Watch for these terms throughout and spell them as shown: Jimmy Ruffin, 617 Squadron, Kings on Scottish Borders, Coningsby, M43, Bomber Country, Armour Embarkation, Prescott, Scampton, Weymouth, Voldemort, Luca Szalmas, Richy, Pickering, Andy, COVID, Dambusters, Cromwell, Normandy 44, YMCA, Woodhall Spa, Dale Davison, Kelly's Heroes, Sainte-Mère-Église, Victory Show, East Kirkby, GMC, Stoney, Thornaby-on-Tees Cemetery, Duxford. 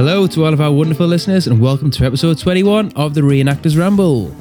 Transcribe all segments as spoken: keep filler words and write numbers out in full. Hello to all of our wonderful listeners and welcome to episode twenty-one of the Reenactors Ramble.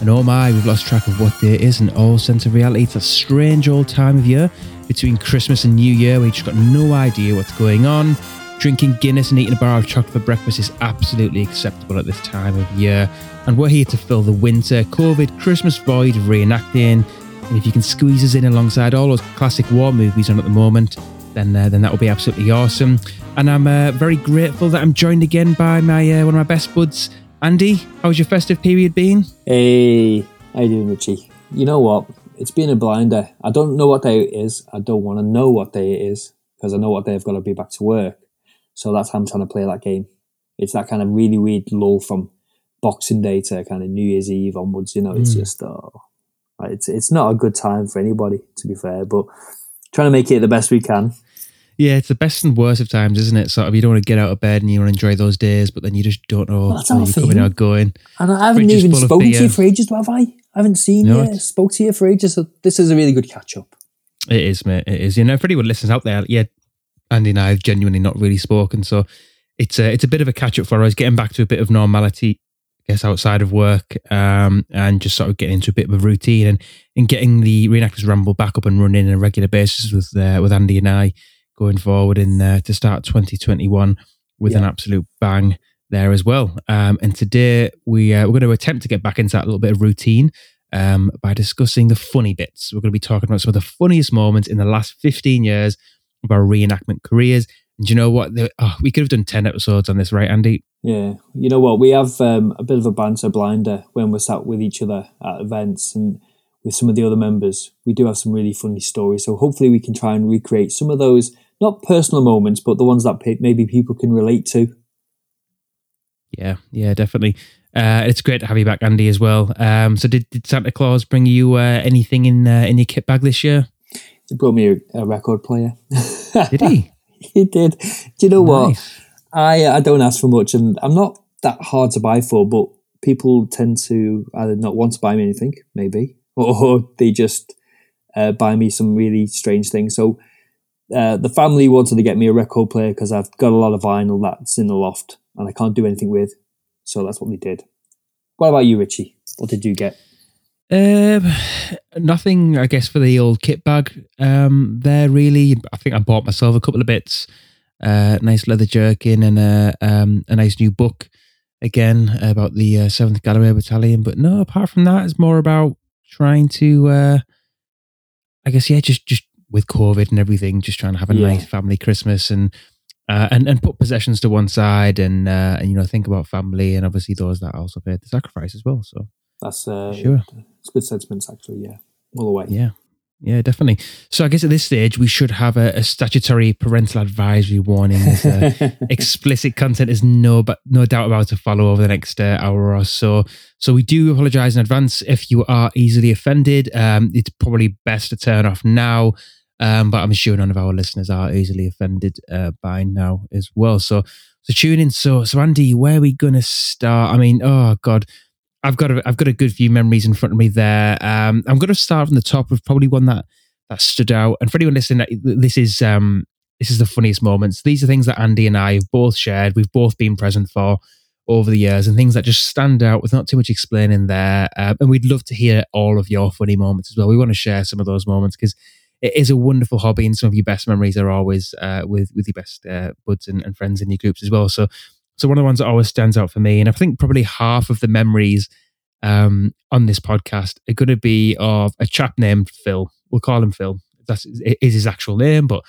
And oh my, we've lost track of what day it is in all sense of reality. It's a strange old time of year between Christmas and New Year. We just got no idea what's going on. Drinking Guinness and eating a bar of chocolate for breakfast is absolutely acceptable at this time of year. And we're here to fill the winter COVID Christmas void of reenacting. And if you can squeeze us in alongside all those classic war movies on at the moment, then uh, then that will be absolutely awesome. And I'm uh, very grateful that I'm joined again by my uh, one of my best buds, Andy. How's your festive period been? Hey, how you doing, Richie? You know what? It's been a blinder. I don't know what day it is. I don't want to know what day it is because I know what day I've got to be back to work. So that's how I'm trying to play that game. It's that kind of really weird lull from Boxing Day to kind of New Year's Eve onwards. You know, it's mm. just oh, it's it's not a good time for anybody, to be fair. But trying to make it the best we can. Yeah, it's the best and worst of times, isn't it? Sort of, you don't want to get out of bed and you want to enjoy those days, but then you just don't know well, where you're coming out going. And I haven't Bridges even spoken to you for ages, have I? I haven't seen no, you, spoke to you for ages. So this is a really good catch-up. It is, mate. It is. You know, for anyone listening out there, yeah, Andy and I have genuinely not really spoken. So it's a, it's a bit of a catch-up for us, getting back to a bit of normality, I guess, outside of work, um, and just sort of getting into a bit of a routine and, and getting the Reenactors Ramble back up and running on a regular basis with uh, with Andy and I. Going forward in there to start twenty twenty-one with yeah. an absolute bang there as well. Um, and today we, uh, we're going to attempt to get back into that little bit of routine um, by discussing the funny bits. We're going to be talking about some of the funniest moments in the last fifteen years of our reenactment careers. And do you know what? The, oh, we could have done ten episodes on this, right, Andy? Yeah. You know what? We have um, a bit of a banter blinder when we're sat with each other at events and with some of the other members. We do have some really funny stories. So hopefully we can try and recreate some of those. Not personal moments, but the ones that maybe people can relate to. Yeah, yeah, definitely. Uh, it's great to have you back, Andy, as well. Um, so did, did Santa Claus bring you uh, anything in uh, in your kit bag this year? He brought me a, a record player. Did he? He did. Do you know nice. what? I I don't ask for much, and I'm not that hard to buy for, but people tend to either not want to buy me anything, maybe, or they just uh, buy me some really strange things. So Uh, the family wanted to get me a record player because I've got a lot of vinyl that's in the loft and I can't do anything with. So that's what they did. What about you, Richie? What did you get? Um, nothing, I guess, for the old kit bag um, there, really. I think I bought myself a couple of bits. Uh, nice leather jerkin and a, um, a nice new book, again, about the uh, seventh Galloway Battalion. But no, apart from that, it's more about trying to, uh, I guess, yeah, just just... with COVID and everything, just trying to have a yeah. nice family Christmas and, uh, and and put possessions to one side and, uh, and you know, think about family and obviously those that also paid the sacrifice as well. So that's uh, sure. It's good sentiments, actually. Yeah. All the way. Yeah. Yeah, definitely. So I guess at this stage, we should have a, a statutory parental advisory warning. Uh, explicit content is no, but no doubt about to follow over the next uh, hour or so. So we do apologize in advance if you are easily offended. Um, it's probably best to turn off now. Um, but I'm sure none of our listeners are easily offended uh, by now as well. So, so tune in. So, so Andy, where are we gonna start? I mean, oh God, I've got a, I've got a good few memories in front of me there. Um, I'm gonna start from the top with probably one that that stood out. And for anyone listening, this is um, this is the funniest moments. These are things that Andy and I have both shared. We've both been present for over the years, and things that just stand out with not too much explaining there. Um, and we'd love to hear all of your funny moments as well. We want to share some of those moments because it is a wonderful hobby, and some of your best memories are always uh, with with your best uh, buds and, and friends in your groups as well. So, so one of the ones that always stands out for me, and I think probably half of the memories um, on this podcast are going to be of a chap named Phil. We'll call him Phil. That's it is his actual name, but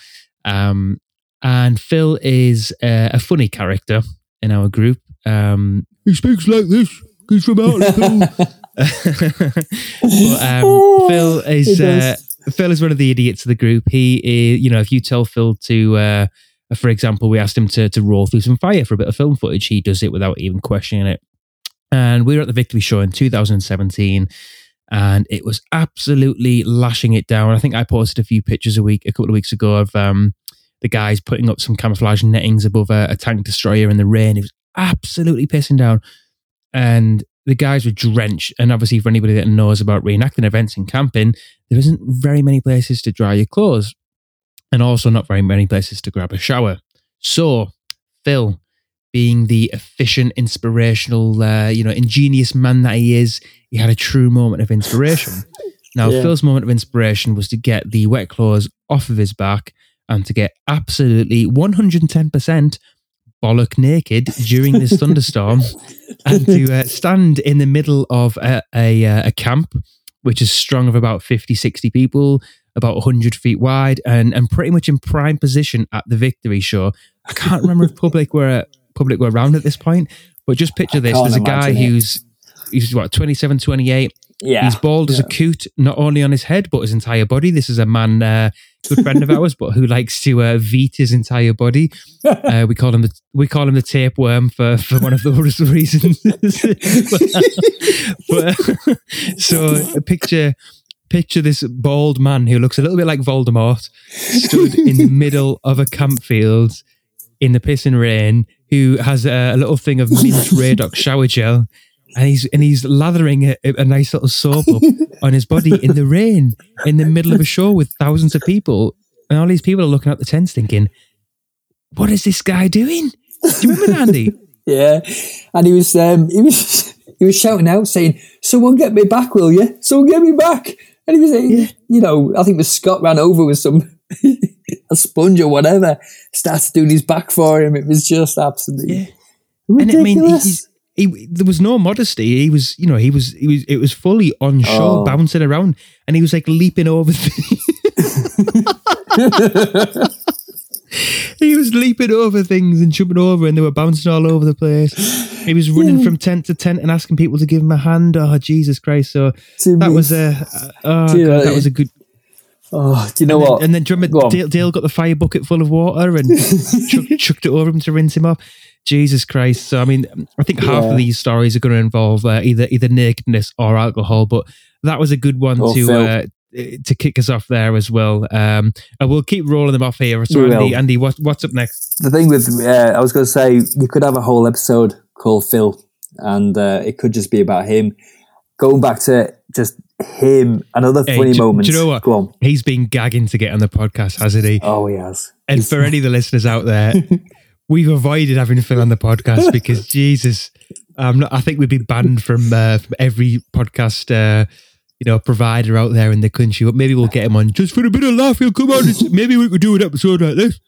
um, and Phil is a, a funny character in our group. Um, he speaks like this. He's from out of but, um, Phil is. Uh, Phil is one of the idiots of the group. He is, you know, if you tell Phil to, uh, for example, we asked him to to roll through some fire for a bit of film footage, he does it without even questioning it. And we were at the Victory Show in two thousand seventeen, and it was absolutely lashing it down. I think I posted a few pictures a week, a couple of weeks ago of um, the guys putting up some camouflage nettings above a, a tank destroyer in the rain. It was absolutely pissing down. And the guys were drenched, and obviously for anybody that knows about reenacting events and camping, there isn't very many places to dry your clothes and also not very many places to grab a shower. So Phil being the efficient, inspirational, uh, you know, ingenious man that he is, he had a true moment of inspiration. Now, yeah. Phil's moment of inspiration was to get the wet clothes off of his back and to get absolutely one hundred ten percent bollock naked during this thunderstorm and to uh, stand in the middle of a, a, a camp, which is strong of about fifty, sixty people, about one hundred feet wide, and, and pretty much in prime position at the Victory Show. I can't remember if public were public were around at this point, but just picture this. There's a guy who's, who's what, twenty-seven, twenty-eight. Yeah. He's bald yeah. as a coot, not only on his head, but his entire body. This is a man, uh, good friend of ours, but who likes to uh, veet his entire body. Uh, we call him the we call him the tapeworm for, for one of those reasons. but, but, so picture picture this bald man who looks a little bit like Voldemort, stood in the middle of a camp field in the pissing rain, who has a, a little thing of mint Radox shower gel. And he's and he's lathering a, a nice little soap up on his body in the rain, in the middle of a show with thousands of people, and all these people are looking at the tents, thinking, "What is this guy doing?" Do you remember Andy? Yeah, and he was um, he was he was shouting out, saying, "Someone get me back, will you? Someone get me back!" And he was, yeah. you know, I think the Scot ran over with some a sponge or whatever, started doing his back for him. It was just absolutely yeah. ridiculous. And it mean, he's, He, there was no modesty. He was, you know, he was, he was, it was fully on show, oh. bouncing around, and he was like leaping over. The- he was leaping over things and jumping over, and they were bouncing all over the place. He was running yeah. from tent to tent and asking people to give him a hand. Oh, Jesus Christ! So Jimmy. that was a, oh, God, that it? was a good. Oh, do you know and then, what? And then do you remember Dale, Dale got the fire bucket full of water and chucked, chucked it over him to rinse him off. Jesus Christ. So, I mean, I think half yeah. of these stories are going to involve uh, either either nakedness or alcohol, but that was a good one oh, to uh, to kick us off there as well. Um, and we'll keep rolling them off here. So, we Andy, Andy what, what's up next? The thing with, uh, I was going to say, you could have a whole episode called Phil, and uh, it could just be about him. Going back to just him, another hey, funny do, moment. Do you know what? Go on. He's been gagging to get on the podcast, hasn't he? Oh, he has. And He's... for any of the listeners out there... We've avoided having Phil on the podcast because Jesus, I'm not, I think we'd be banned from uh, from every podcast, uh, you know, provider out there in the country. But maybe we'll get him on just for a bit of laugh. He'll come on. And maybe we could do an episode like this.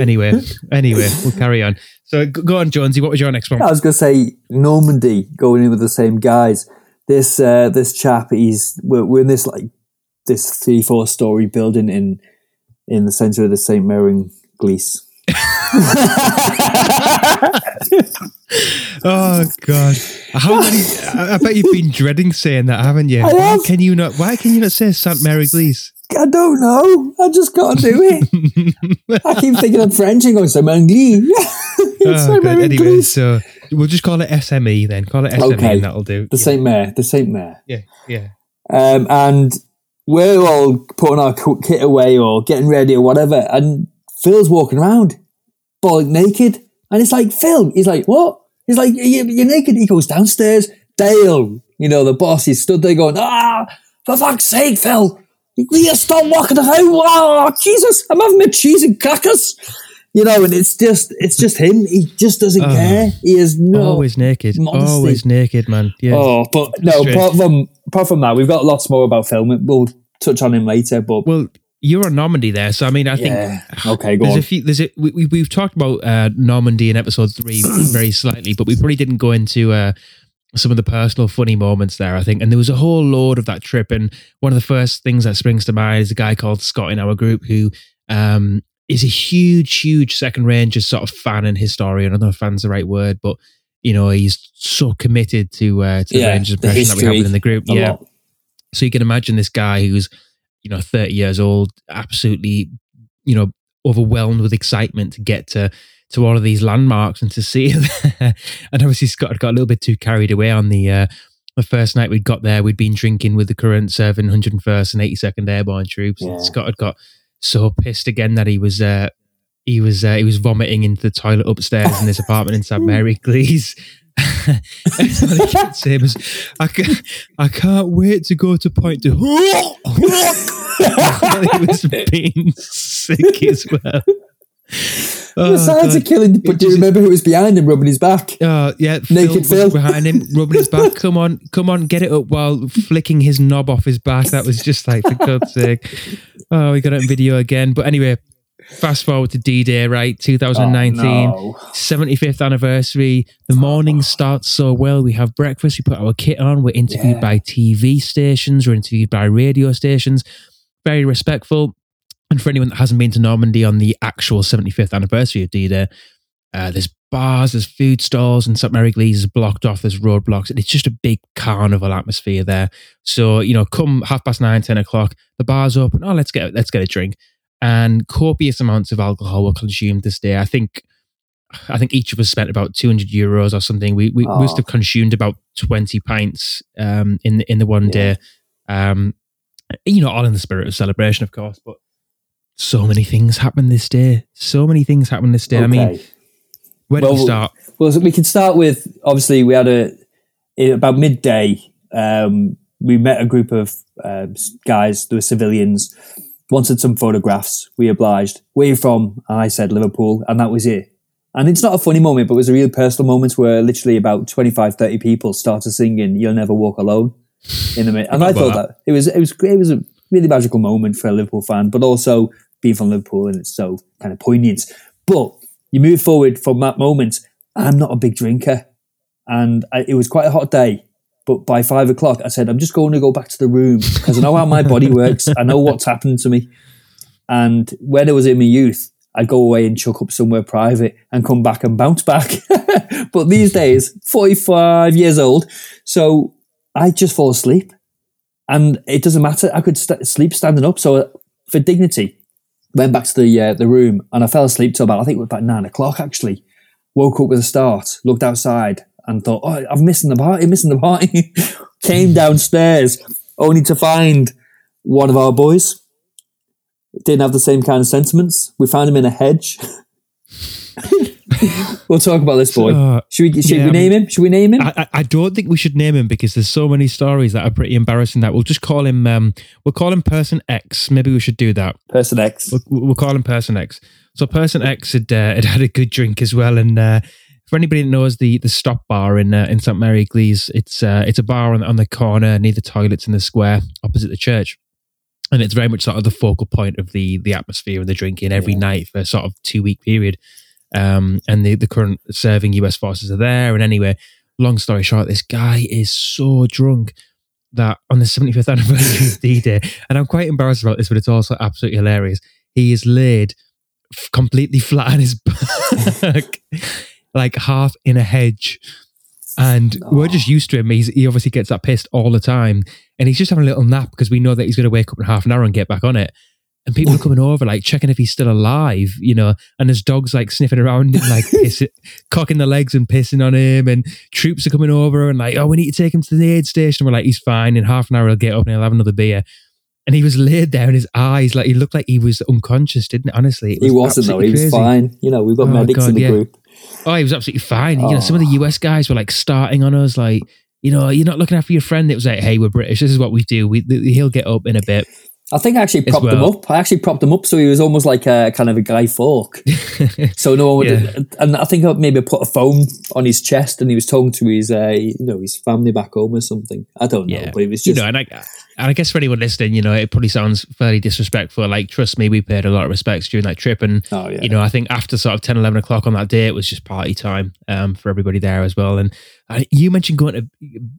Anyway, anyway, we'll carry on. So go on, Jonesy. What was your next one? I was going to say Normandy going in with the same guys. This uh, this chap, he's we're, we're in this like this three four story building in in the centre of the Sainte-Mère-Église. Oh God! How many? I bet you've been dreading saying that, haven't you? I why have. can you not? Why can you not say Sainte-Mère-Église? I don't know. I just gotta do it. I keep thinking I'm French and going Sainte-Mère-Église. Oh, anyway, so we'll just call it S M E then. Call it S M E, okay. And that'll do. The yeah. Sainte-Mère, the Sainte-Mère. Yeah, yeah. Um, and we're all putting our kit away or getting ready or whatever, and Phil's walking around. Like naked, and it's like Phil. He's like, "What?" He's like, "You're naked." He goes downstairs. Dale, you know, the boss, he stood there going, "Ah, for fuck's sake, Phil! Will you stop walking around? Oh, Jesus, I'm having my cheese and crackers." You know, and it's just, it's just him. He just doesn't oh, care. He is no always naked, modesty. always naked, man. Yeah. Oh, but no. Apart from, apart from that, we've got lots more about Phil. We'll touch on him later, but well. You're on Normandy there, so I mean, I think yeah. okay, go there's on. a few. There's a, we we've talked about uh, Normandy in episode three very slightly, but we probably didn't go into uh, some of the personal funny moments there. I think, and there was a whole load of that trip. And one of the first things that springs to mind is a guy called Scott in our group who um, is a huge, huge Second Rangers sort of fan and historian. I don't know if "fan's" the right word, but you know, he's so committed to uh, to yeah, the Rangers impression the that we have within the group. Yeah, lot. So you can imagine this guy who's, you know, thirty years old, absolutely, you know, overwhelmed with excitement to get to to all of these landmarks and to see it. And obviously Scott got a little bit too carried away on the uh, the first night we got there. We'd been drinking with the current serving one hundred first and eighty-second Airborne troops. Yeah. And Scott had got so pissed again that he was uh, he was uh, he was vomiting into the toilet upstairs in this apartment in Sainte-Mère-Église. Same as, I, can't, I can't wait to go to Point to He was being sick as well. Oh, the sides God. Are killing, but it do you just... remember who was behind him rubbing his back? Oh, yeah. Naked Phil. Phil. Behind him rubbing his back. Come on, come on, get it up while flicking his knob off his back. That was just like, for God's sake. Oh, we got it on video again. But anyway, fast forward to D-Day, right? twenty nineteen, oh, no. seventy-fifth anniversary. The morning starts so well. We have breakfast. We put our kit on. We're interviewed yeah. by T V stations. We're interviewed by radio stations. Very respectful. And for anyone that hasn't been to Normandy on the actual seventy-fifth anniversary of D-Day, uh, there's bars, there's food stalls, and Sainte-Mère-Église is blocked off, there's roadblocks, and it's just a big carnival atmosphere there. So, you know, come half past nine, ten o'clock, the bar's open, oh, let's get let's get a drink. And copious amounts of alcohol were consumed this day. I think I think each of us spent about two hundred euros or something. We we oh. must have consumed about twenty pints um, in, the, in the one yeah. day. Um, you know, all in the spirit of celebration, of course, but so many things happen this day. So many things happen this day. Okay. I mean, where do well, we start? Well, so we can start with, obviously, we had a, about midday, um, we met a group of uh, guys, they were civilians, wanted some photographs. We obliged. Where are you from? And I said, Liverpool. And that was it. And it's not a funny moment, but it was a real personal moment where literally about twenty-five, thirty people started singing "You'll Never Walk Alone" in the minute. And I thought that. that it was, it was, it was a really magical moment for a Liverpool fan, but also being from Liverpool, and it's so kind of poignant. But you move forward from that moment. I'm not a big drinker, and I, it was quite a hot day, but by five o'clock I said, I'm just going to go back to the room because I know how my body works. I know what's happened to me. And when I was in my youth, I'd go away and chuck up somewhere private and come back and bounce back. But these days, forty-five years old, so I just fall asleep, and it doesn't matter. I could st- sleep standing up. So for dignity, went back to the uh, the room, and I fell asleep till about, I think it was about nine o'clock actually. Woke up with a start, looked outside and thought, oh, I'm missing the party, missing the party. Came downstairs only to find one of our boys. Didn't have the same kind of sentiments. We found him in a hedge. We'll talk about this boy. Uh, should we, should yeah, we name I mean, him? Should we name him? I, I don't think we should name him because there's so many stories that are pretty embarrassing that we'll just call him, um, we'll call him Person X. Maybe we should do that. Person X. We'll, we'll call him Person X. So Person X had, uh, had had a good drink as well. And uh, for anybody that knows the the Stop Bar in uh, in Sainte-Mère-Église, it's, uh, it's a bar on, on the corner near the toilets in the square opposite the church. And it's very much sort of the focal point of the the atmosphere and the drinking every yeah. night for a sort of two-week period. Um, and the, the current serving U S forces are there. And anyway, long story short, this guy is so drunk that on the seventy-fifth anniversary of D-Day, and I'm quite embarrassed about this, but it's also absolutely hilarious. He is laid f- completely flat on his back, like half in a hedge. And oh. we're just used to him. He's, he obviously gets that pissed all the time. And he's just having a little nap because we know that he's going to wake up in half an hour and get back on it. And people are coming over, like, checking if he's still alive, you know, and there's dogs, like, sniffing around and, like, pissing, cocking their legs and pissing on him, and troops are coming over and, like, oh, we need to take him to the aid station. We're like, he's fine. In half an hour, he'll get up and he'll have another beer. And he was laid there in his eyes, like, he looked like he was unconscious, didn't he? Honestly. It was he wasn't, though. He was crazy. Fine. You know, we've got oh, medics God, in the yeah. group. Oh, he was absolutely fine. Oh. You know, some of the U S guys were, like, starting on us, like, you know, you're not looking after your friend. It was like, hey, we're British. This is what we do. We He'll get up in a bit. I think I actually propped well. him up. I actually propped him up, so he was almost like a kind of a Guy Fawkes. So no one would. Yeah. And I think I maybe put a phone on his chest, and he was talking to his, uh, you know, his family back home or something. I don't know, yeah. but it was just. You know, and I, and I guess for anyone listening, you know, it probably sounds fairly disrespectful. Like, trust me, we paid a lot of respects during that trip, and oh, yeah. you know, I think after sort of ten, eleven o'clock on that day, it was just party time um, for everybody there as well. And uh, you mentioned going to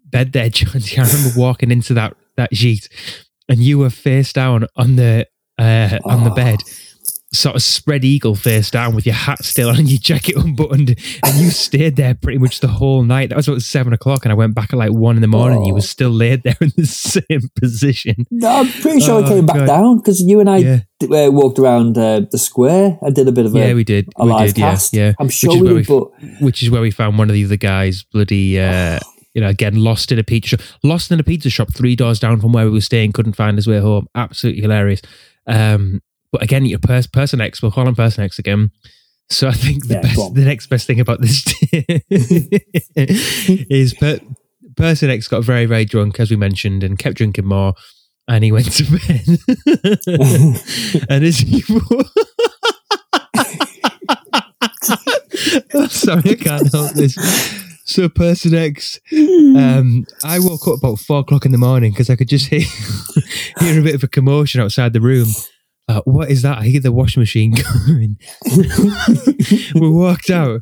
bed there, Jonesy. I remember walking into that that gîte. And you were face down on the uh, oh. on the bed, sort of spread eagle face down with your hat still on and your jacket unbuttoned. And you stayed there pretty much the whole night. That was about seven o'clock and I went back at like one in the morning. Oh. You were still laid there in the same position. No, I'm pretty sure oh, I came back God. down because you and I yeah. d- uh, walked around uh, the square. I did a bit of a, yeah, we did. a we live did, cast. Yeah, yeah. I'm sure which we did. But... Which is where we found one of the other guys bloody... Uh, You know, again, lost in a pizza shop. Lost in a pizza shop three doors down from where we were staying. Couldn't find his way home. Absolutely hilarious. Um, but again, your pers- Person X, we'll call him Person X again. So I think the yeah, best, the next best thing about this is per- Person X got very, very drunk, as we mentioned, and kept drinking more. And he went to bed. And as he Sorry, I can't help this. So, Person X, um, I woke up about four o'clock in the morning because I could just hear, hear a bit of a commotion outside the room. Uh, what is that? I hear the washing machine going. We walked out.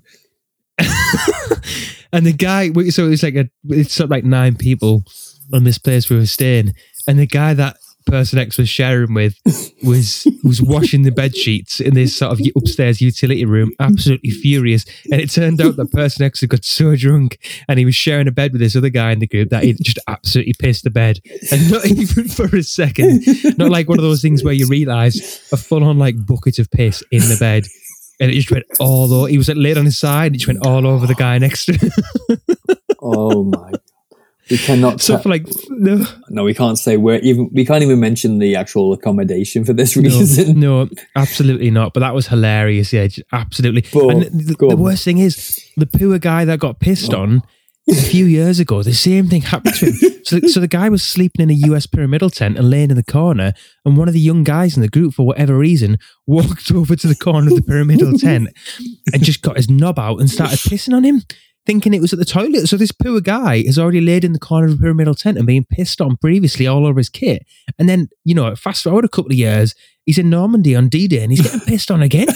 And the guy, so it's like, a, it's like nine people on this place we were staying. And the guy that Person X was sharing with was was washing the bed sheets in this sort of upstairs utility room, absolutely furious. And it turned out that Person X had got so drunk and he was sharing a bed with this other guy in the group that he just absolutely pissed the bed, and not even for a second, not like one of those things where you realise, a full on like bucket of piss in the bed. And it just went all over. He was like laid on his side and it just went all over the guy next to him. Oh my God. We cannot. Stuff ta- like no. no, we can't say where. Even we can't even mention the actual accommodation for this reason. No, no, absolutely not. But that was hilarious. Yeah, absolutely. But, and th- the worst thing is, the poor guy that got pissed oh. on a few years ago, the same thing happened to him. So, so the guy was sleeping in a U S pyramidal tent and laying in the corner, and one of the young guys in the group, for whatever reason, walked over to the corner of the pyramidal tent and just got his knob out and started pissing on him, thinking it was at the toilet. So this poor guy has already laid in the corner of a pyramidal tent and being pissed on previously all over his kit. And then, you know, fast forward a couple of years, he's in Normandy on D-Day and he's getting pissed on again.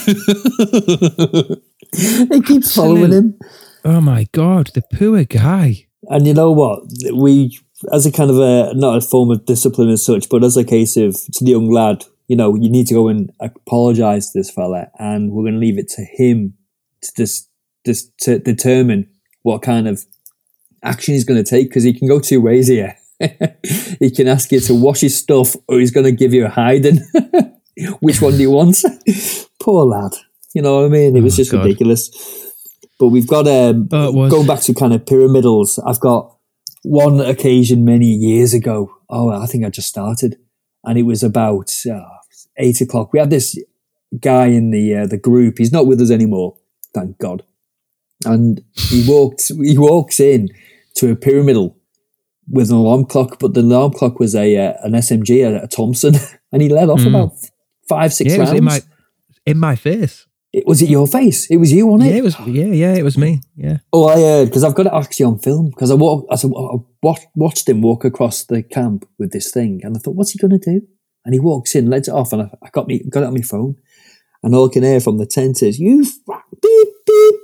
They keep following him. Oh my God, the poor guy. And you know what? We, as a kind of a, not a form of discipline as such, but as a case of, to the young lad, you know, you need to go and apologise to this fella, and we're going to leave it to him to just, just to determine what kind of action he's going to take, because he can go two ways here. He can ask you to wash his stuff, or he's going to give you a hiding. Which one do you want? Poor lad. You know what I mean? It was oh, just God. ridiculous. But we've got, um, oh, going back to kind of pyramidals, I've got one occasion many years ago. Oh, I think I just started. And it was about uh, eight o'clock. We had this guy in the uh, the group. He's not with us anymore, thank God. And he walked. He walks in to a pyramidal with an alarm clock, but the alarm clock was a uh, an S M G, a, a Thompson, and he let off mm. about five, six yeah, rounds. It was in my, in my face. It, was it your face? It was you, wasn't it? Yeah, it was. Yeah, yeah, it was me. Yeah. Oh, I heard, because I've got it actually on film, because I walk, I, I watched, watched him walk across the camp with this thing, and I thought, what's he going to do? And he walks in, lets it off, and I, I got me got it on my phone, and all I can hear from the tent is you beep beep.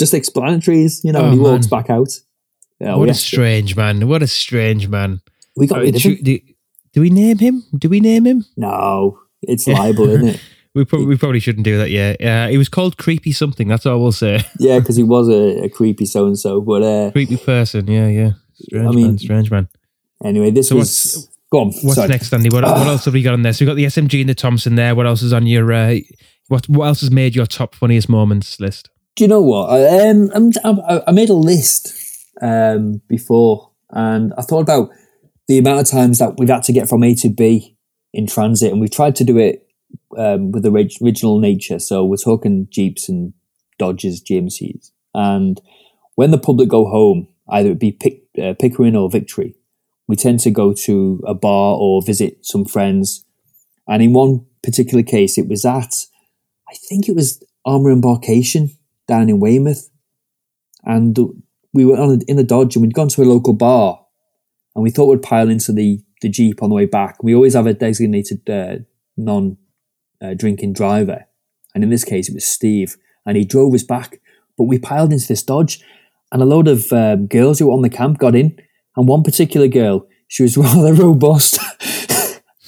Just explanatories, you know, oh, and he man. walks back out. Oh, what yeah. a strange man. What a strange man. We got rid of him. Do, do we name him? Do we name him? No, it's libel, isn't it? We, pro- we probably shouldn't do that yet. Yeah, uh, he was called Creepy something, that's all we'll say. Yeah, because he was a, a creepy so-and-so. But uh, creepy person, yeah, yeah. Strange I mean, man, strange man. Anyway, this so was... Go on. What's sorry. next, Andy? What, what else have we got on there? So we've got the S M G and the Thompson there. What else is on your... Uh, what, what else has made your top funniest moments list? Do you know what? I, um, I, I made a list um, before, and I thought about the amount of times that we've had to get from A to B in transit, and we've tried to do it um, with the reg- original nature. So we're talking Jeeps and Dodges, G M Cs. And when the public go home, either it be Pick, uh, Pickering or Victory, we tend to go to a bar or visit some friends. And in one particular case, it was at, I think it was Armour Embarkation, down in Weymouth, and we were on a, in a Dodge, and we'd gone to a local bar, and we thought we'd pile into the, the Jeep on the way back. We always have a designated uh, non-drinking uh, driver, and in this case it was Steve, and he drove us back, but we piled into this Dodge, and a load of um, girls who were on the camp got in, and one particular girl, she was rather robust,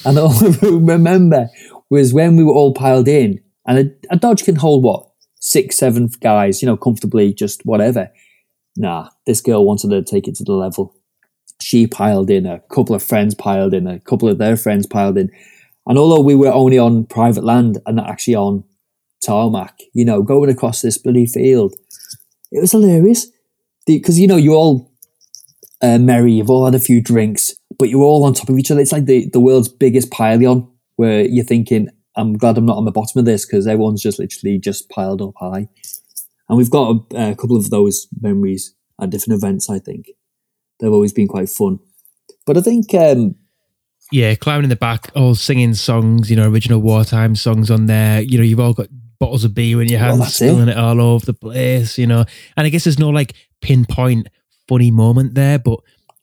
and all I remember was when we were all piled in, and a, a Dodge can hold what? Six, seven guys, you know, comfortably, just whatever. Nah, this girl wanted to take it to the level. She piled in, a couple of friends piled in, a couple of their friends piled in. And although we were only on private land and not actually on tarmac, you know, going across this bloody field, it was hilarious. Because, you know, you're all uh, merry, you've all had a few drinks, but you're all on top of each other. It's like the, the world's biggest pile-on, where you're thinking, I'm glad I'm not on the bottom of this, because everyone's just literally just piled up high. And we've got a, a couple of those memories at different events, I think. They've always been quite fun. But I think... Um, yeah, climbing in the back, all singing songs, you know, original wartime songs on there. You know, you've all got bottles of beer in your hands, well, spilling it. it all over the place, you know. And I guess there's no like pinpoint funny moment there, but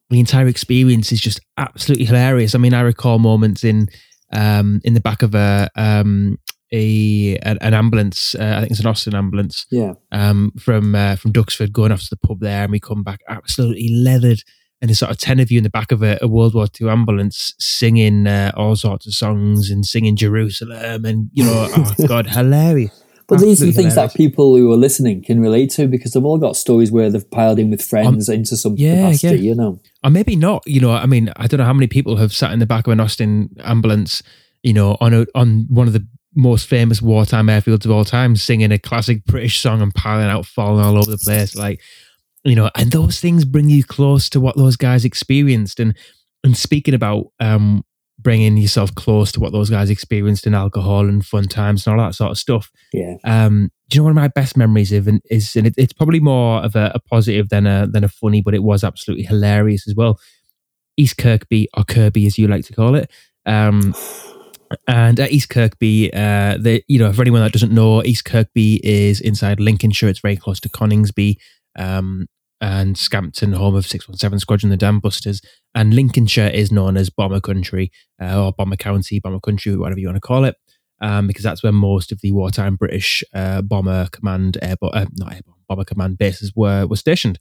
the entire experience is just absolutely hilarious. I mean, I recall moments in um, in the back of a um, a an ambulance. Uh, I think it's an Austin ambulance. Yeah. Um, from uh, from Duxford, going off to the pub there, and we come back absolutely leathered. And there's sort of ten of you in the back of a, a World War Two ambulance singing uh, all sorts of songs and singing Jerusalem and, you know, oh, God, hilarious. But absolutely these are the things hilarious that people who are listening can relate to, because they've all got stories where they've piled in with friends um, into some yeah, capacity, yeah. you know. Or maybe not, you know. I mean, I don't know how many people have sat in the back of an Austin ambulance, you know, on a, on one of the most famous wartime airfields of all time, singing a classic British song and piling out, falling all over the place, like... You know, and those things bring you close to what those guys experienced. And and speaking about um, bringing yourself close to what those guys experienced in alcohol and fun times and all that sort of stuff. Yeah. Um, do you know one of my best memories of and is, and it, it's probably more of a, a positive than a than a funny, but it was absolutely hilarious as well. East Kirkby, or Kirby as you like to call it. Um, and at East Kirkby, uh, the you know, for anyone that doesn't know, East Kirkby is inside Lincolnshire. It's very close to Coningsby. Um, and Scampton, home of six one seven Squadron, the Dambusters, and Lincolnshire is known as Bomber Country, uh, or Bomber County, Bomber Country, whatever you want to call it, um, because that's where most of the wartime British uh, Bomber Command, airborne, uh, not airborne, Bomber Command bases were were stationed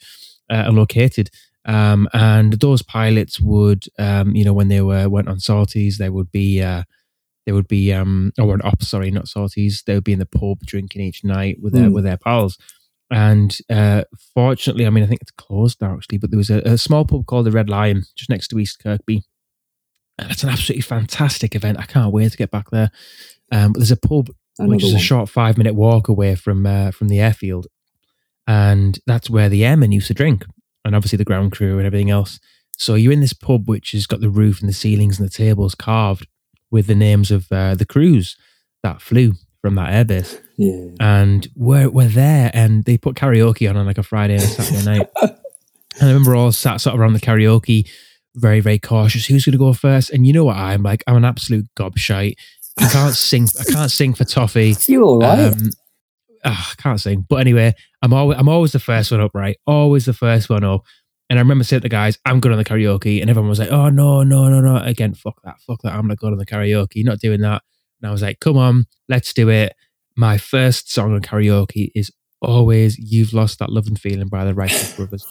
uh, and located. Um, and those pilots would, um, you know, when they were went on sorties, they would be, uh, they would be, um, or on ops, sorry, not sorties, they would be in the pub drinking each night with their mm. with their pals. And uh, fortunately, I mean, I think it's closed now actually, but there was a, a small pub called the Red Lion just next to East Kirkby. And it's an absolutely fantastic event. I can't wait to get back there. Um, but there's a pub Another which is one. a short five minute walk away from uh, from the airfield. And that's where the airmen used to drink, and obviously the ground crew and everything else. So you're in this pub which has got the roof and the ceilings and the tables carved with the names of uh, the crews that flew from that airbase. Yeah. And we're, we're there, and they put karaoke on on like a Friday and a Saturday night. And I remember all sat sort of around the karaoke, very, very cautious. Who's going to go first? And you know what I'm like? I'm an absolute gobshite. I can't sing. I can't sing for toffee. You're all right. Um, oh, I can't sing. But anyway, I'm always, I'm always the first one up, right? Always the first one up. And I remember saying to the guys, I'm good on the karaoke. And everyone was like, oh, no, no, no, no. Again, fuck that, fuck that. I'm not good on the karaoke. You're not doing that. And I was like, come on, let's do it. My first song on karaoke is always You've Lost That Lovin' Feeling by the Wright Brothers.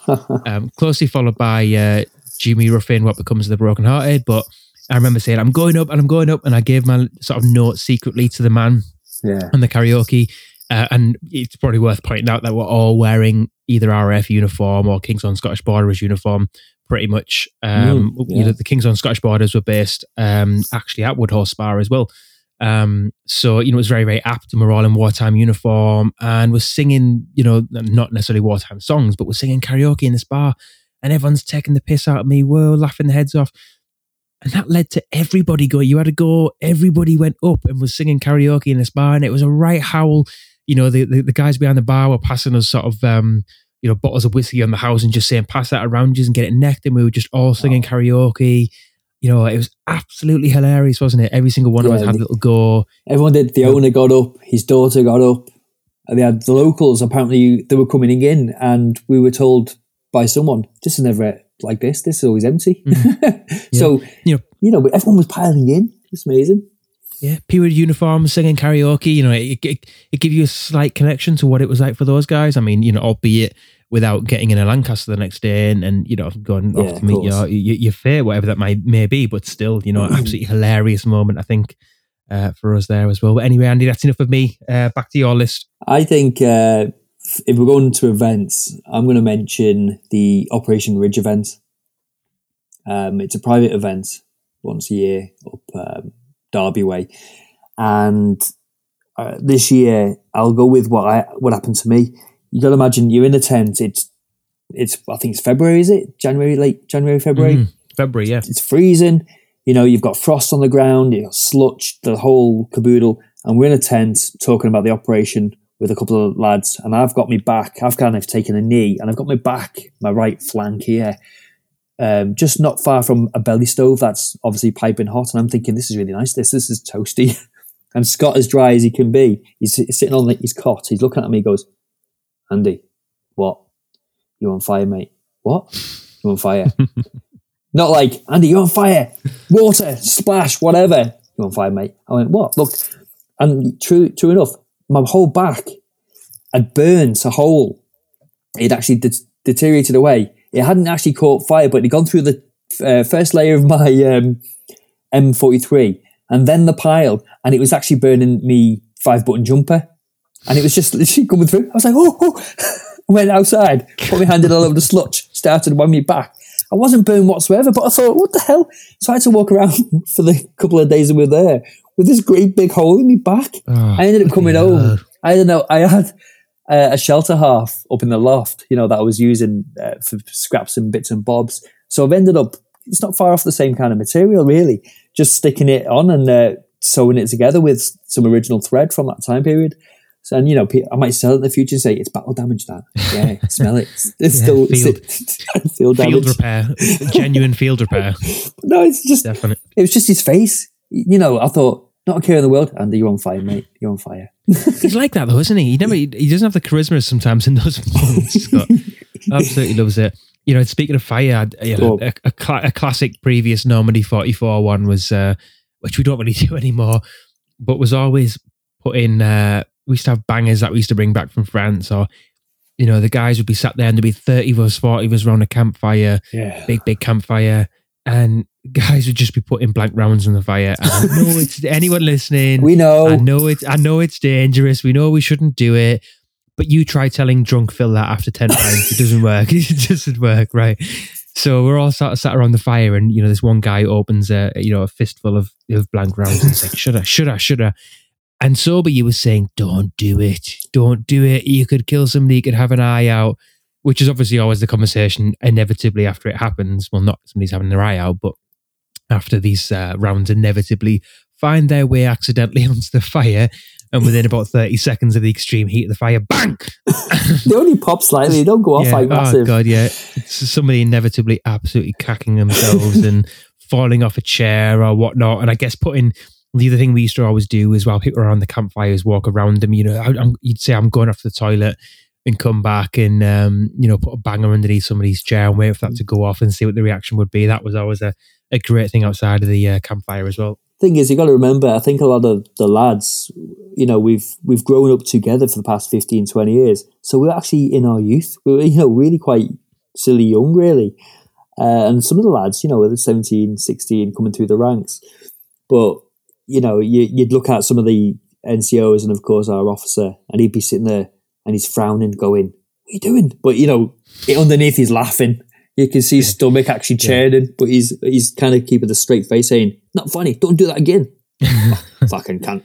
Um, closely followed by uh, Jimmy Ruffin, What Becomes of the Broken Hearted. But I remember saying, I'm going up and I'm going up. And I gave my sort of note secretly to the man yeah. on the karaoke. Uh, and it's probably worth pointing out that we're all wearing either R A F uniform or Kings on Scottish Borders uniform, pretty much. Um, mm, yeah. You know, the Kings on Scottish Borders were based um, actually at Woodhall Spa as well. Um, so, you know, it was very, very apt, and we're all in wartime uniform, and we're singing, you know, not necessarily wartime songs, but we're singing karaoke in this bar, and everyone's taking the piss out of me. We're laughing their heads off. And that led to everybody go, you had to go, everybody went up and was singing karaoke in this bar. And it was a right howl. You know, the, the, the guys behind the bar were passing us sort of, um, you know, bottles of whiskey on the house and just saying, pass that around you and get it necked. And we were just all singing wow. karaoke. You know, it was absolutely hilarious, wasn't it? Every single one yeah, of us had a little go. Everyone did. The owner got up. His daughter got up. And they had the locals, apparently, they were coming in, and we were told by someone, this is never like this. This is always empty. Mm. Yeah. So, you know, you know, everyone was piling in. It's amazing. Yeah, period uniforms, singing karaoke. You know, it, it, it gave you a slight connection to what it was like for those guys. I mean, you know, albeit... without getting in a Lancaster the next day and, and you know, going yeah, off to meet your, your your fare, whatever that may, may be, but still, you know, absolutely hilarious moment, I think, uh, for us there as well. But anyway, Andy, that's enough of me. Uh, back to your list. I think uh, if we're going to events, I'm going to mention the Operation Ridge event. Um, it's a private event once a year up um, Derby way. And uh, this year, I'll go with what I, what happened to me. You got to imagine you're in a tent. It's, it's. I think it's February. Is it January? Late January, February. Mm, February, yeah. It's freezing. You know, you've got frost on the ground. You've got sludge, the whole caboodle. And we're in a tent talking about the operation with a couple of lads. And I've got my back. I've kind of taken a knee, and I've got my back, my right flank here, um, just not far from a belly stove that's obviously piping hot. And I'm thinking, this is really nice. This, this is toasty. And Scott, as dry as he can be, he's sitting on his cot. He's looking at me. He goes, "Andy, what? You're on fire, mate. What? You're on fire." Not like, "Andy, you're on fire. Water, splash, whatever. You're on fire, mate." I went, "What? Look." And true, true enough, my whole back had burnt a hole. It actually de- deteriorated away. It hadn't actually caught fire, but it had gone through the uh, first layer of my um, M forty-three and then the pile, and it was actually burning me five-button jumper. And it was just literally coming through. I was like, oh, oh. I went outside, put my hand in all over the sludge, started on my back. I wasn't burned whatsoever, but I thought, what the hell? So I had to walk around for the couple of days we were there with this great big hole in my back. Oh, I ended up coming yeah. home. I don't know. I had uh, a shelter half up in the loft, you know, that I was using uh, for scraps and bits and bobs. So I've ended up, it's not far off the same kind of material, really. Just sticking it on and uh, sewing it together with some original thread from that time period. So, and, you know, I might sell it in the future and say, it's battle damage, that. Yeah, smell it. It's yeah, still field, it's, field damage. Field repair. Genuine field repair. No, it's just, Definite. It was just his face. You know, I thought, not a care in the world. Andy, you're on fire, mate. You're on fire. He's like that, though, isn't he? He never, he doesn't have the charisma sometimes in those moments, Scott. Absolutely loves it. You know, speaking of fire, you know, a, a, cl- a classic previous Normandy forty-four one was, uh, which we don't really do anymore, but was always put in... Uh, we used to have bangers that we used to bring back from France, or, you know, the guys would be sat there and there'd be thirty of us, forty of us around a campfire, yeah. big, big campfire, and guys would just be putting blank rounds on the fire. And I know it's anyone listening. We know. I know, it's, I know it's dangerous. We know we shouldn't do it. But you try telling drunk Phil that after ten times. It doesn't work. It doesn't work, right? So we're all sat, sat around the fire and, you know, this one guy opens a, you know, a fistful of, of blank rounds and says, should I, should I, should I? And sober, you were saying, don't do it. Don't do it. You could kill somebody. You could have an eye out, which is obviously always the conversation inevitably after it happens. Well, not somebody's having their eye out, but after these uh, rounds inevitably find their way accidentally onto the fire. And within about thirty seconds of the extreme heat of the fire, bang! They only pop slightly. They don't go off yeah, like massive. Oh, God, yeah. It's somebody inevitably absolutely cacking themselves and falling off a chair or whatnot. And I guess putting... The other thing we used to always do is while people around the campfires walk around them, you know, I, I'm, you'd say, I'm going off to the toilet and come back and, um, you know, put a banger underneath somebody's chair and wait for that to go off and see what the reaction would be. That was always a, a great thing outside of the uh, campfire as well. Thing is, you got to remember, I think a lot of the lads, you know, we've we've grown up together for the past fifteen, twenty years. So we're actually in our youth. We were, you know, really quite silly young, really. Uh, and some of the lads, you know, were seventeen, sixteen, coming through the ranks. But... You know, you, you'd look at some of the N C Os and, of course, our officer, and he'd be sitting there and he's frowning, going, what are you doing? But, you know, it, underneath he's laughing. You can see his yeah. stomach actually churning, yeah. but he's he's kind of keeping a straight face saying, not funny, don't do that again. Oh, fucking cunt.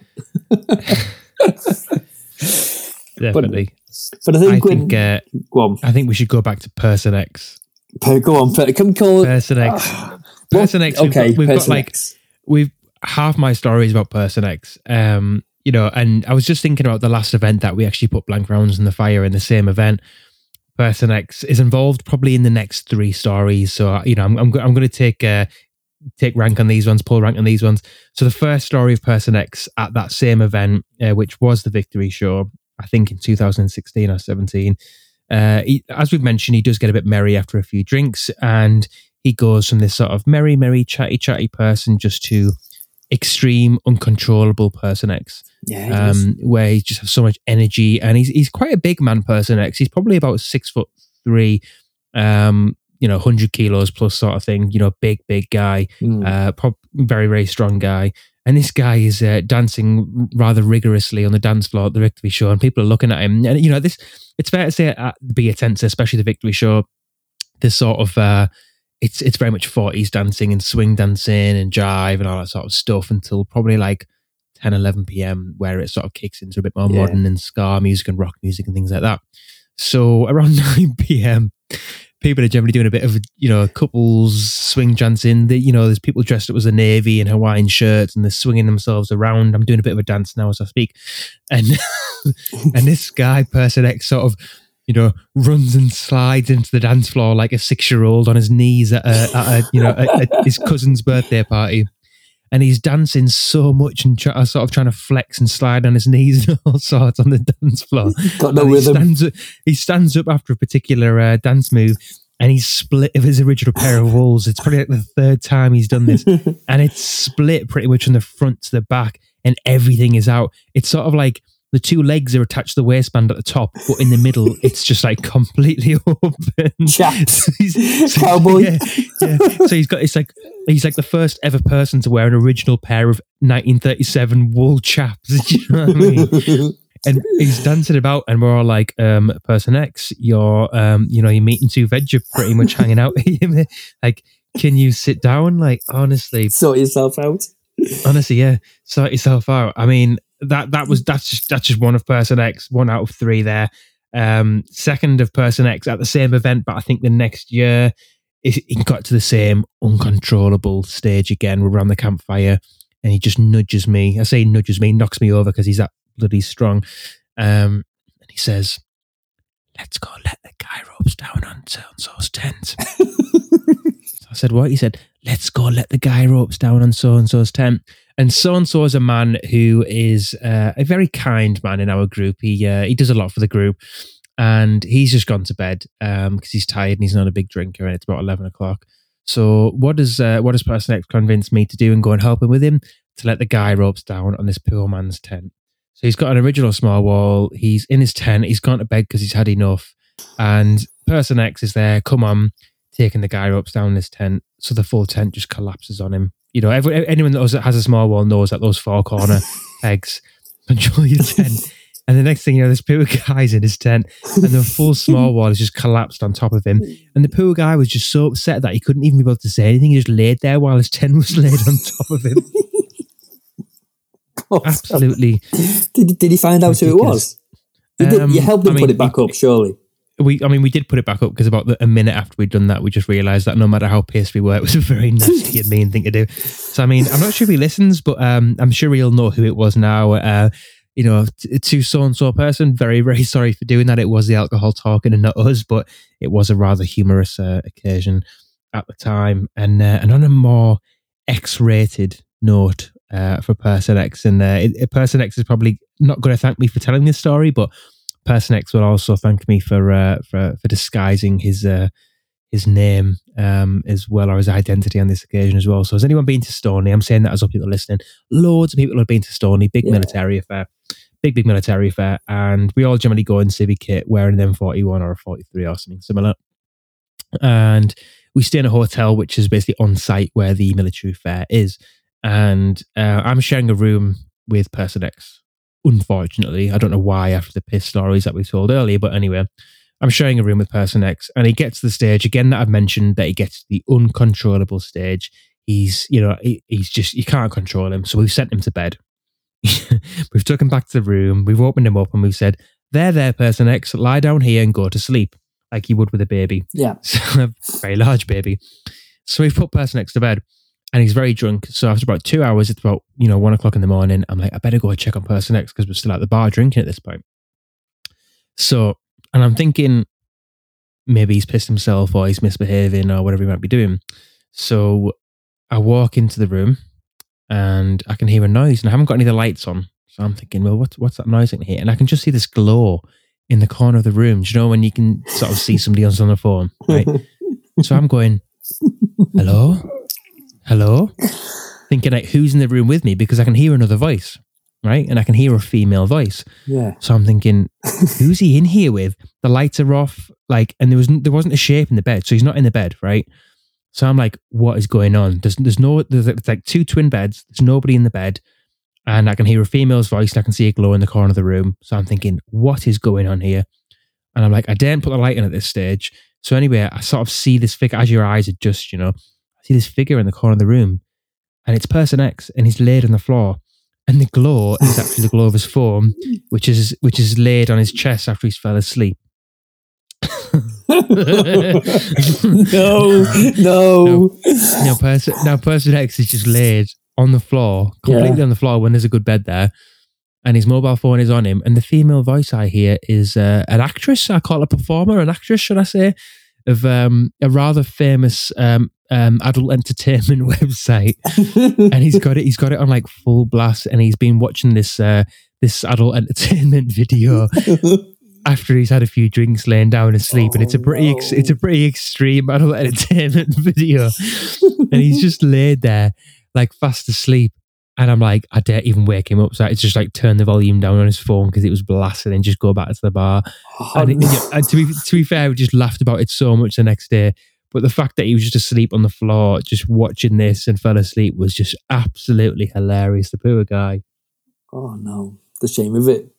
Definitely. But, but I think... I when, think, uh, go on. I think we should go back to Person X. Per, go on, per, come call... Person X. Uh, Person X. We've okay, got, we've Person got, like, X. We've... Half my stories about Person X, um, you know, and I was just thinking about the last event that we actually put blank rounds in the fire in the same event. Person X is involved probably in the next three stories, so you know, I'm I'm, I'm going to take uh, take rank on these ones, pull rank on these ones. So the first story of Person X at that same event, uh, which was the Victory Show, I think in two thousand sixteen or seventeen. Uh, he, as we've mentioned, he does get a bit merry after a few drinks, and he goes from this sort of merry, merry, chatty, chatty person just to extreme, uncontrollable Person X, yeah, um, where he just has so much energy, and he's he's quite a big man. Person X, he's probably about six foot three, um, you know, hundred kilos plus, sort of thing. You know, big, big guy, mm. uh, prob- very, very strong guy. And this guy is uh, dancing rather rigorously on the dance floor at the Victory Show, and people are looking at him. And you know, this it's fair to say at the Beatenza, especially the Victory Show, this sort of. Uh, It's it's very much forties dancing and swing dancing and jive and all that sort of stuff until probably like ten, eleven p.m. where it sort of kicks into a bit more yeah. modern and ska music and rock music and things like that. So around nine p.m. people are generally doing a bit of, you know, couples swing dancing. The, you know, there's people dressed up as the Navy in Hawaiian shirts and they're swinging themselves around. I'm doing a bit of a dance now as I speak. And and this guy, Person X, sort of, you know, runs and slides into the dance floor like a six-year-old on his knees at, a, at a, you know, at, at his cousin's birthday party. and he's dancing so much and try, sort of trying to flex and slide on his knees and all sorts on the dance floor. Got no rhythm. He stands, he stands up after a particular uh, dance move, and he's split of his original pair of walls. It's probably like the third time he's done this, and it's split pretty much from the front to the back, and everything is out. It's sort of like the two legs are attached to the waistband at the top, but in the middle, it's just like completely open. Chaps. So cowboy. Yeah, yeah. So he's got, it's like, he's like the first ever person to wear an original pair of nineteen thirty-seven wool chaps. Do you know what I mean? And he's dancing about, and we're all like, um, person X, you're, um, you know, you're meeting two veg, you're pretty much hanging out here. Like, can you sit down? Like, honestly. Sort yourself out. Honestly, yeah. Sort yourself out. I mean, that that was, that's just, that's just one of person X, one out of three there. Um, second of person X at the same event, but I think the next year, it, it got to the same uncontrollable stage again. We're around the campfire, and he just nudges me. I say nudges me, knocks me over because he's that bloody strong. Um, and he says, "Let's go let the guy ropes down on so-and-so's tent." So I said, "What?" He said, "Let's go let the guy ropes down on so-and-so's tent." And so-and-so is a man who is uh, a very kind man in our group. He uh, he does a lot for the group, and he's just gone to bed because um, he's tired and he's not a big drinker, and it's about eleven o'clock. So what does uh, what does person X convince me to do and go and help him with him? To let the guy ropes down on this poor man's tent. So he's got an original small wall. He's in his tent. He's gone to bed because he's had enough. And person X is there, come on, taking the guy ropes down this tent. So the full tent just collapses on him. You know, every, anyone that has a small wall knows that those four corner pegs control your tent. And the next thing you know, this poor guy's in his tent, and the full small wall is just collapsed on top of him. And the poor guy was just so upset that he couldn't even be able to say anything. He just laid there while his tent was laid on top of him. Absolutely. Did, did he find out ridiculous. Who it was? You, did, um, you helped him I mean, put it back we, up, surely. We, I mean, we did put it back up because about the, a minute after we'd done that, we just realised that no matter how pissed we were, it was a very nasty and mean thing to do. So, I mean, I'm not sure if he listens, but um, I'm sure he'll know who it was now. Uh, you know, t- to so-and-so person, very, very sorry for doing that. It was the alcohol talking and not us, but it was a rather humorous uh, occasion at the time. And, uh, and on a more X-rated note, Uh, for Person X, and uh, Person X is probably not going to thank me for telling this story, but Person X will also thank me for uh, for, for disguising his uh, his name um, as well, or his identity on this occasion as well. So has anyone been to Stoney? I'm saying that as other people are listening. Loads of people have been to Stoney. Big yeah. military affair, big big military affair, and we all generally go in civvy kit, wearing an M forty-one or a forty-three or something similar, and we stay in a hotel which is basically on site where the military affair is. And uh, I'm sharing a room with Person X, unfortunately. I don't know why after the piss stories that we told earlier, but anyway, I'm sharing a room with Person X, and he gets to the stage, again, that I've mentioned, that he gets to the uncontrollable stage. He's, you know, he, he's just, you can't control him. So we've sent him to bed. We've took him back to the room. We've opened him up and we've said, there, there, Person X, lie down here and go to sleep, like you would with a baby. Yeah. So, a very large baby. So we've put Person X to bed. And he's very drunk. So after about two hours, it's about, you know, one o'clock in the morning. I'm like, I better go check on Person X because we're still at the bar drinking at this point. So, and I'm thinking maybe he's pissed himself or he's misbehaving or whatever he might be doing. So I walk into the room and I can hear a noise, and I haven't got any of the lights on. So I'm thinking, well, what's, what's that noise in here? And I can just see this glow in the corner of the room. Do you know when you can sort of see somebody else on the phone? Right. So I'm going, hello? Hello? Thinking like, who's in the room with me? Because I can hear another voice, right? And I can hear a female voice. Yeah. So I'm thinking, who's he in here with? The lights are off, like, and there was there wasn't a shape in the bed, so he's not in the bed, right? So I'm like, what is going on? There's there's no there's like two twin beds. There's nobody in the bed, and I can hear a female's voice, and I can see a glow in the corner of the room. So I'm thinking, what is going on here? And I'm like, I daren't put the light in at this stage. So anyway, I sort of see this figure as your eyes adjust, you know. See this figure in the corner of the room, and it's Person X, and he's laid on the floor, and the glow is actually the glow of his form, which is which is laid on his chest after he's fell asleep. no, no, no. Person, now Person X is just laid on the floor, completely yeah. on the floor when there's a good bed there, and his mobile phone is on him, and the female voice I hear is uh, an actress. I call it a performer, an actress, should I say? of um, a rather famous um, um, adult entertainment website, and he's got it. He's got it on like full blast, and he's been watching this uh, this adult entertainment video after he's had a few drinks, laying down asleep. Oh, and it's a pretty no. ex- it's a pretty extreme adult entertainment video, and he's just laid there like fast asleep. And I'm like, I dare even wake him up. So I just like turn the volume down on his phone because it was blasting, and just go back to the bar. Oh, and it, no. and to, be, to be fair, we just laughed about it so much the next day. But the fact that he was just asleep on the floor, just watching this and fell asleep was just absolutely hilarious. The poor guy. Oh, no. The shame of it.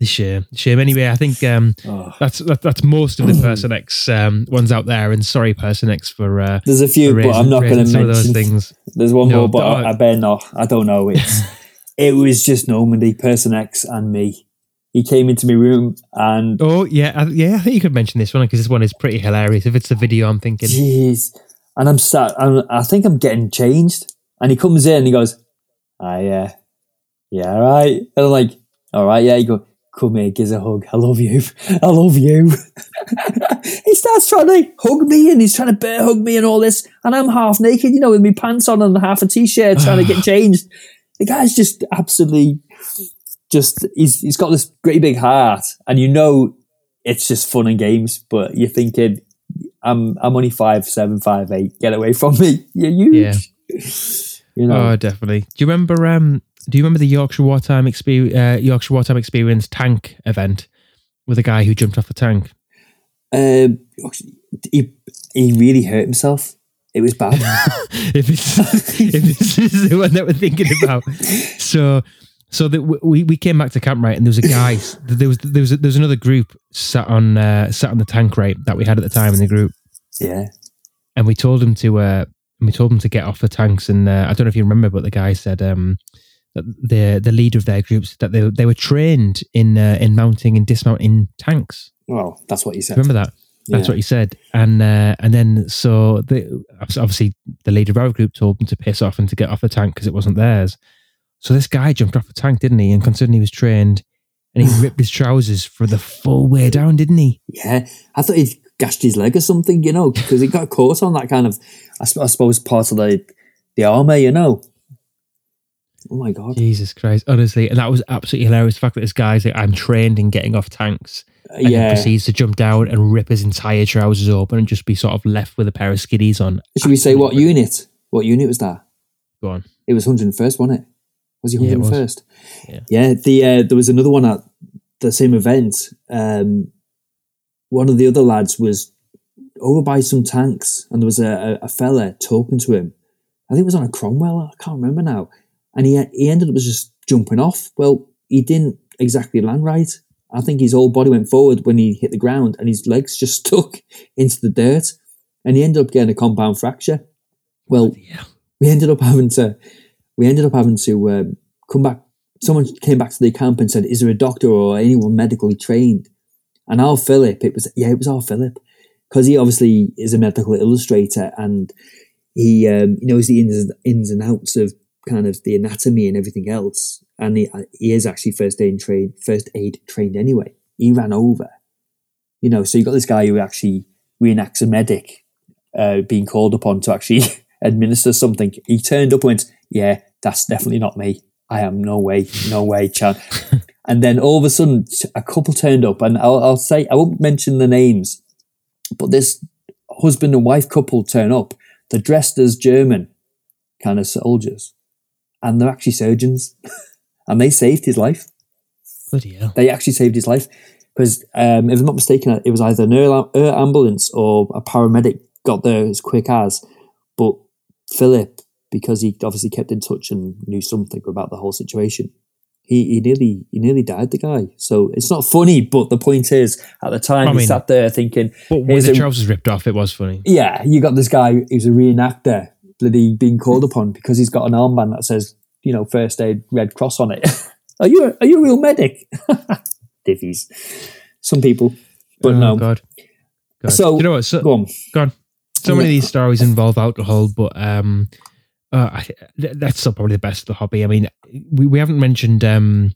The shame. Shame. Anyway, I think um, oh. that's that, that's most of the Person X um, ones out there. And sorry, Person X, for uh, there's a few, raising, but I'm not going to mention those things. There's one no, more, but I, I better not. I don't know. It's it was just Normandy, Person X, and me. He came into my room and oh yeah, I, yeah. I think you could mention this one because this one is pretty hilarious. If it's the video, I'm thinking. Jeez, and I'm sat. I'm, I think I'm getting changed, and he comes in and he goes, "I uh, yeah, all right." And I'm like, "All right, yeah." He goes, "Come here, give us a hug. I love you. I love you." He starts trying to hug me, and he's trying to bear hug me and all this. And I'm half naked, you know, with my pants on and half a t-shirt trying to get changed. The guy's just absolutely just, he's he's got this great big heart. And you know, it's just fun and games, but you're thinking, I'm I'm only five, seven, five, eight. Get away from me. You're huge. Yeah. You know? Oh, definitely. Do you remember, um, Do you remember the Yorkshire Wartime Experience, uh, Yorkshire Wartime Experience tank event with a guy who jumped off a tank? Uh, he he really hurt himself. It was bad. if, it's, if this is the one that we're thinking about, so so that we we came back to camp, right, and there was a guy. There was there was there was another group sat on uh, sat on the tank, right, that we had at the time in the group. Yeah, and we told him to uh, and we told him to get off the tanks, and uh, I don't know if you remember, but the guy said. Um, The the leader of their groups that they they were trained in uh, in mounting and dismounting tanks. Well, that's what he said. Remember that? That's yeah. what he said. And uh, and then so the, obviously the leader of our group told them to piss off and to get off the tank because it wasn't theirs. So this guy jumped off the tank, didn't he? And considering he was trained, and he ripped his trousers for the full way down, didn't he? Yeah, I thought he'd gashed his leg or something, you know, because he got caught on that kind of, I, I suppose, part of the the armour, you know. Oh my God. Jesus Christ, honestly. And that was absolutely hilarious. The fact that this guy's like, I'm trained in getting off tanks. And yeah. He proceeds to jump down and rip his entire trousers open and just be sort of left with a pair of skiddies on. Should we say what unit? What unit was that? Go on. It was one hundred and first, wasn't it? Was he one hundred and first? Yeah. yeah. yeah the uh, there was another one at the same event. Um, one of the other lads was over by some tanks, and there was a, a, a fella talking to him. I think it was on a Cromwell. I can't remember now. And he he ended up just jumping off. Well, he didn't exactly land right. I think his whole body went forward when he hit the ground, and his legs just stuck into the dirt, and he ended up getting a compound fracture. Well, yeah. we ended up having to we ended up having to um, come back. Someone came back to the camp and said, "Is there a doctor or anyone medically trained?" And our Philip, it was yeah, it was our Philip, because he obviously is a medical illustrator, and he um, knows the ins, ins and outs of kind of the anatomy and everything else, and he, he is actually first aid trained. First aid trained anyway. He ran over, you know. So you got this guy who actually reenacts a medic uh, being called upon to actually administer something. He turned up and went, "Yeah, that's definitely not me. I am no way, no way, Chan." And then all of a sudden, a couple turned up, and I'll, I'll say I won't mention the names, but this husband and wife couple turn up. They're dressed as German kind of soldiers. And they're actually surgeons, and they saved his life. Bloody hell! They actually saved his life because, um, if I'm not mistaken, it was either an air, air ambulance or a paramedic got there as quick as. But Philip, because he obviously kept in touch and knew something about the whole situation, he, he nearly he nearly died. The guy. So it's not funny, but the point is, at the time I mean, he sat there thinking, "But when the trousers was ripped off, it was funny." Yeah, you got this guy who's a reenactor. Bloody being called upon because he's got an armband that says, you know, first aid Red Cross on it. are you a, are you a real medic? Divvies. Some people, but oh, no. God. God. So you know what? So, go on. Go on. So many of these stories involve alcohol, but um, uh, that's still probably the best of the hobby. I mean, we, we haven't mentioned um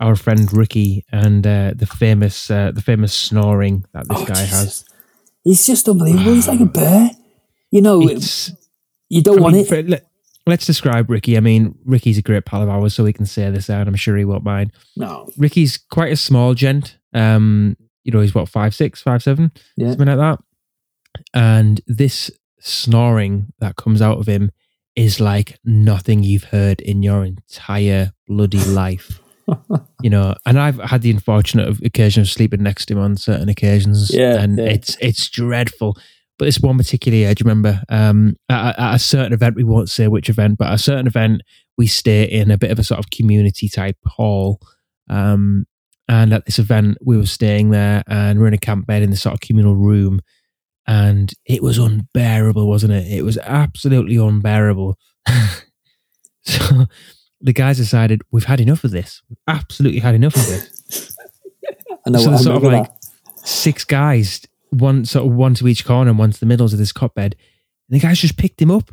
our friend Ricky and uh, the famous uh, the famous snoring that this oh, guy Jesus. has. He's just unbelievable. He's like a bear. You know, it's, you don't I want mean, it. For, let, let's describe Ricky. I mean, Ricky's a great pal of ours, so we can say this out. I'm sure he won't mind. No. Ricky's quite a small gent. Um, you know, he's what, five, six, five, seven, yeah. something like that. And this snoring that comes out of him is like nothing you've heard in your entire bloody life. You know, and I've had the unfortunate occasion of sleeping next to him on certain occasions, yeah, and yeah. it's it's dreadful. But this one particular year, do you remember, um, at, at a certain event, we won't say which event, but at a certain event, we stay in a bit of a sort of community type hall. Um, and at this event, we were staying there and we're in a camp bed in this sort of communal room. And it was unbearable, wasn't it? It was absolutely unbearable. So the guys decided, we've had enough of this. We've absolutely had enough of this. I know, so there's sort of like that. six guys, one sort of one to each corner and one to the middles of this cot bed. And the guys just picked him up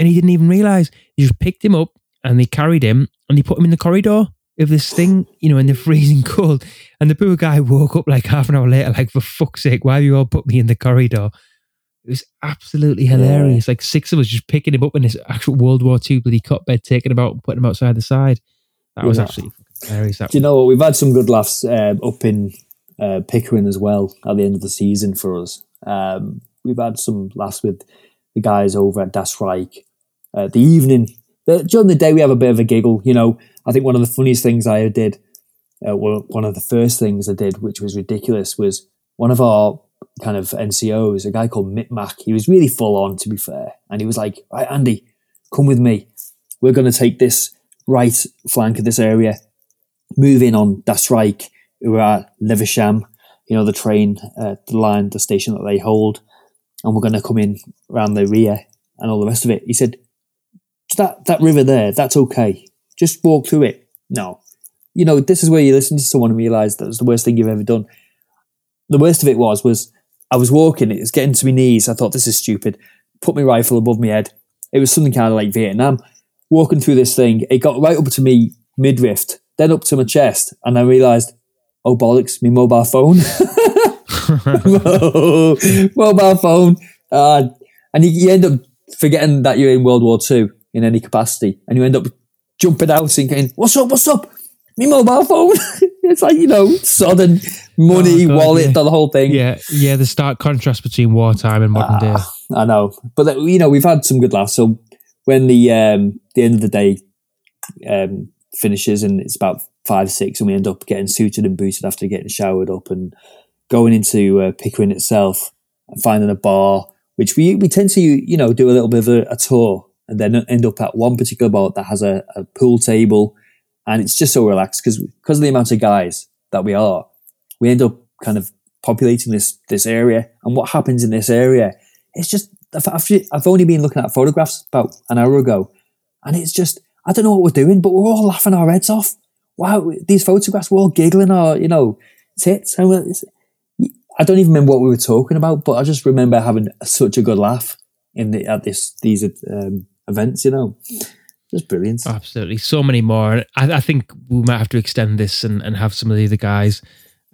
and he didn't even realise. They just picked him up and they carried him and they put him in the corridor of this thing, you know, in the freezing cold. And the poor guy woke up like half an hour later, like, for fuck's sake, why have you all put me in the corridor? It was absolutely hilarious. Yeah. Like six of us just picking him up in this actual World War Two bloody cot bed, taking him out and putting him outside the side. That yeah. was absolutely hilarious. That Do you know what? We've had some good laughs uh, up in uh, Pickering as well at the end of the season for us. Um, we've had some laughs with the guys over at Das Reich uh, the evening. But during the day, we have a bit of a giggle. You know, I think one of the funniest things I did, uh, well, one of the first things I did, which was ridiculous, was one of our kind of N C Os, a guy called Mick Mac. He was really full on, to be fair. And he was like, right, Andy, come with me. We're going to take this right flank of this area, move in on Das Reich, who are at Leversham, you know, the train, uh, the line, the station that they hold. And we're going to come in around the rear and all the rest of it. He said, that that river there, that's okay. Just walk through it. No. You know, this is where you listen to someone and realise that was the worst thing you've ever done. The worst of it was, was I was walking, it was getting to my knees. I thought, this is stupid. Put my rifle above my head. It was something kind of like Vietnam. Walking through this thing, it got right up to me midriff, then up to my chest, and I realised, oh, bollocks, my mobile phone. Mobile phone. Uh, and you, you end up forgetting that you're in World War Two in any capacity, and you end up jumping out and going, what's up, what's up? Me mobile phone. It's like, you know, sodden money, oh God, wallet, yeah. the whole thing. Yeah, yeah. The stark contrast between wartime and modern ah, day. I know, but you know, we've had some good laughs. So when the um, the end of the day um, finishes and it's about five, six, and we end up getting suited and booted after getting showered up and going into uh, Pickering itself and finding a bar, which we we tend to you know do a little bit of a, a tour and then end up at one particular bar that has a, a pool table. And it's just so relaxed because because of the amount of guys that we are, we end up kind of populating this this area. And what happens in this area, it's just, I've only been looking at photographs about an hour ago, and it's just, I don't know what we're doing, but we're all laughing our heads off. Wow, these photographs, we're all giggling our, you know, tits. I don't even remember what we were talking about, but I just remember having such a good laugh in the, at this these um, events, you know. Just brilliant. Absolutely. So many more. I, I think we might have to extend this and, and have some of the other guys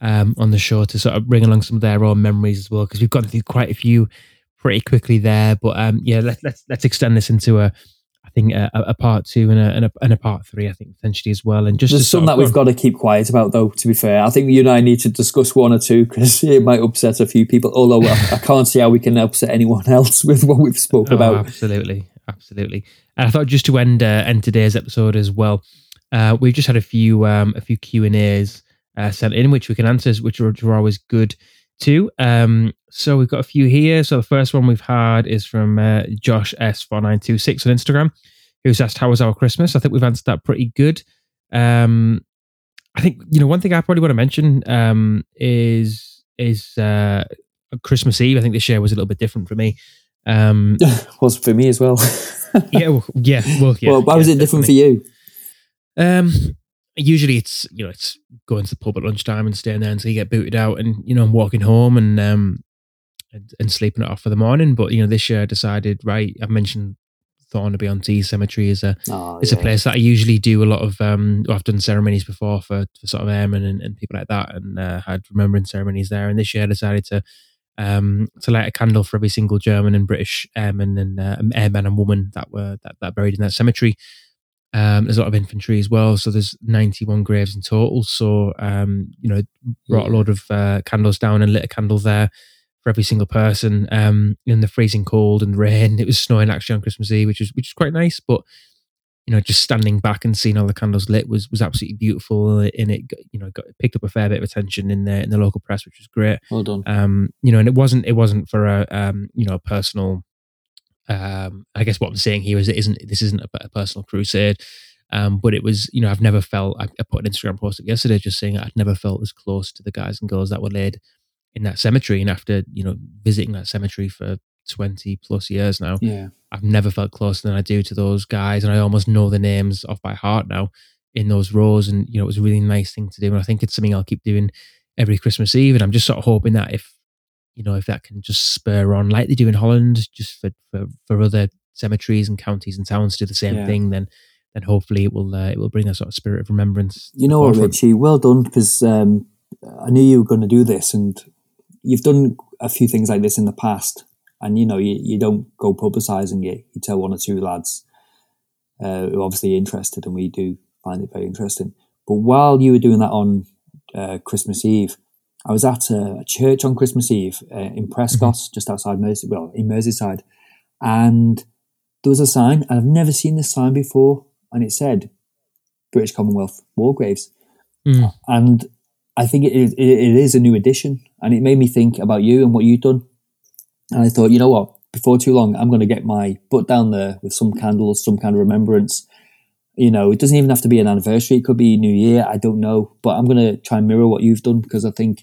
um, on the show to sort of bring along some of their own memories as well, because we've gone through quite a few pretty quickly there. But um, yeah, let, let's let's extend this into a, I think, a, a part two and a, and a and a part three, I think, potentially as well. And just There's some that go- we've got to keep quiet about, though, to be fair. I think you and I need to discuss one or two because it might upset a few people, although I, I can't see how we can upset anyone else with what we've spoken oh, about. Absolutely. Absolutely. And I thought just to end uh, end today's episode as well, uh, we've just had a few um, a few Q and A's uh, sent in, which we can answer, which are, which are always good too. Um, so we've got a few here. So the first one we've had is from uh, Josh S four nine two six on Instagram, who's asked, how was our Christmas? I think we've answered that pretty good. Um, I think, you know, one thing I probably want to mention um, is, is uh, Christmas Eve. I think this year was a little bit different for me. Um, was for me as well. yeah, well, yeah, well, yeah. Well, why was yeah, it different definitely. for you? Um, usually it's you know it's going to the pub at lunchtime and staying there until you get booted out, and you know I'm walking home and um and, and sleeping it off for the morning. But you know this year I decided right. I mentioned Thornaby-on-Tees Cemetery is a oh, is yeah. a place that I usually do a lot of. Um, I've done ceremonies before for, for sort of airmen and, and people like that, and uh, had remembrance ceremonies there. And this year I decided to um, to light a candle for every single German and British airman and uh, airman and woman that were that, that buried in that cemetery. Um, there's a lot of infantry as well, so there's ninety-one graves in total. So um, you know, brought a lot of uh, candles down and lit a candle there for every single person. Um, in the freezing cold and rain, it was snowing actually on Christmas Eve, which was which was quite nice. But you know, just standing back and seeing all the candles lit was was absolutely beautiful, and it you know got picked up a fair bit of attention in the in the local press, which was great. Well done. Um, you know, and it wasn't it wasn't for a um, you know a personal. Um, I guess what I'm saying here is it isn't, this isn't a, a personal crusade, um, but it was, you know, I've never felt, I, I put an Instagram post up yesterday just saying I'd never felt as close to the guys and girls that were laid in that cemetery. And after, you know, visiting that cemetery for twenty plus years now, yeah. I've never felt closer than I do to those guys. And I almost know the names off by heart now in those rows. And, you know, it was a really nice thing to do. And I think it's something I'll keep doing every Christmas Eve. And I'm just sort of hoping that if, you know, if that can just spur on, like they do in Holland, just for, for, for other cemeteries and counties and towns to do the same yeah. thing, then then hopefully it will uh, it will bring a sort of spirit of remembrance. You know what, Richie, well done, because um, I knew you were going to do this, and you've done a few things like this in the past, and you know, you, you don't go publicising it. You tell one or two lads uh, who are obviously interested, and we do find it very interesting. But while you were doing that on uh, Christmas Eve, I was at a church on Christmas Eve uh, in Prescott, mm-hmm. just outside Merseyside, well, in Merseyside, and there was a sign, and I've never seen this sign before, and it said British Commonwealth War Graves. Mm. And I think it, it, it is a new addition, and it made me think about you and what you've done. And I thought, you know what, before too long, I'm going to get my butt down there with some candles, some kind of remembrance. You know, it doesn't even have to be an anniversary. It could be New Year. I don't know. But I'm going to try and mirror what you've done, because I think,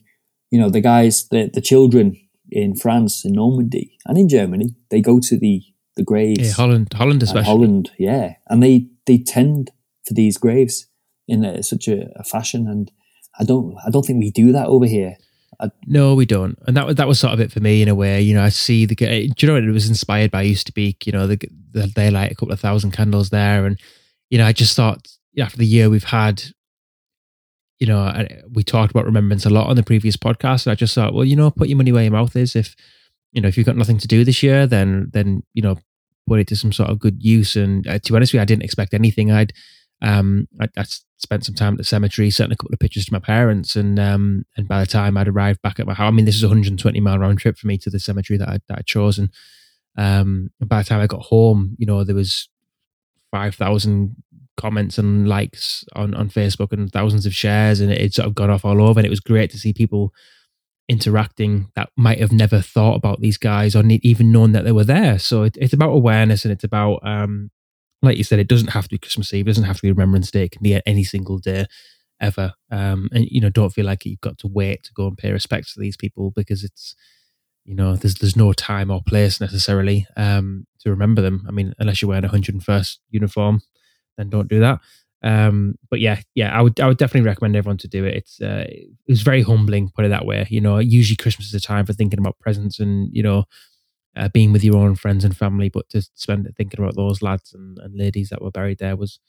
you know, the guys, the, the children in France, in Normandy and in Germany, they go to the, the graves. Yeah, Holland, Holland especially. Holland, yeah. And they, they tend to these graves in a, such a, a fashion. And I don't I don't think we do that over here. I, no, we don't. And that was, that was sort of it for me in a way. You know, I see the... Do you know what it was inspired by? I used to be, you know, the, the, they light a couple of thousand candles there, and you know, I just thought after the year we've had, you know, we talked about remembrance a lot on the previous podcast, and I just thought, well, you know, put your money where your mouth is. If, you know, if you've got nothing to do this year, then, then you know, put it to some sort of good use. And uh, to be honest with you, I didn't expect anything. I'd, um, I, I spent some time at the cemetery, sent a couple of pictures to my parents, and um, and by the time I'd arrived back at my house, I mean, this is a one hundred twenty mile round trip for me to the cemetery that I, that I'd chosen. Um, and by the time I got home, you know, there was five thousand comments and likes on, on Facebook and thousands of shares, and it had sort of gone off all over, and it was great to see people interacting that might have never thought about these guys or ne- even known that they were there. So it, it's about awareness, and it's about, um, like you said, it doesn't have to be Christmas Eve, it doesn't have to be Remembrance Day, it can be any single day ever. Um, and, you know, don't feel like you've got to wait to go and pay respects to these people, because it's, you know, there's there's no time or place necessarily um, to remember them. I mean, unless you're wearing a one hundred first uniform, then don't do that. Um, but yeah, yeah, I would I would definitely recommend everyone to do it. It's uh, it was very humbling, put it that way. You know, usually Christmas is a time for thinking about presents and, you know, uh, being with your own friends and family, but to spend it thinking about those lads and, and ladies that were buried there was,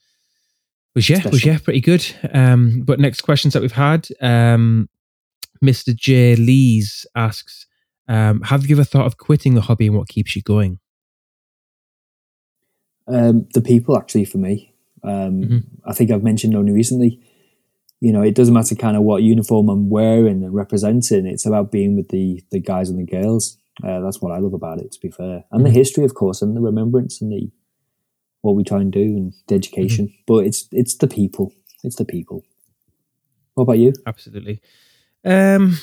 was yeah, Special. was yeah, pretty good. Um, but next questions that we've had, um, Mister J. Lees asks, Um, have you ever thought of quitting the hobby, and what keeps you going? Um, the people, actually, for me. Um, mm-hmm. I think I've mentioned only recently, you know, it doesn't matter kind of what uniform I'm wearing and representing. It's about being with the, the guys and the girls. Uh, that's what I love about it, to be fair. And mm-hmm. the history, of course, and the remembrance and the what we try and do and the education. Mm-hmm. But it's it's the people. It's the people. What about you? Absolutely. Um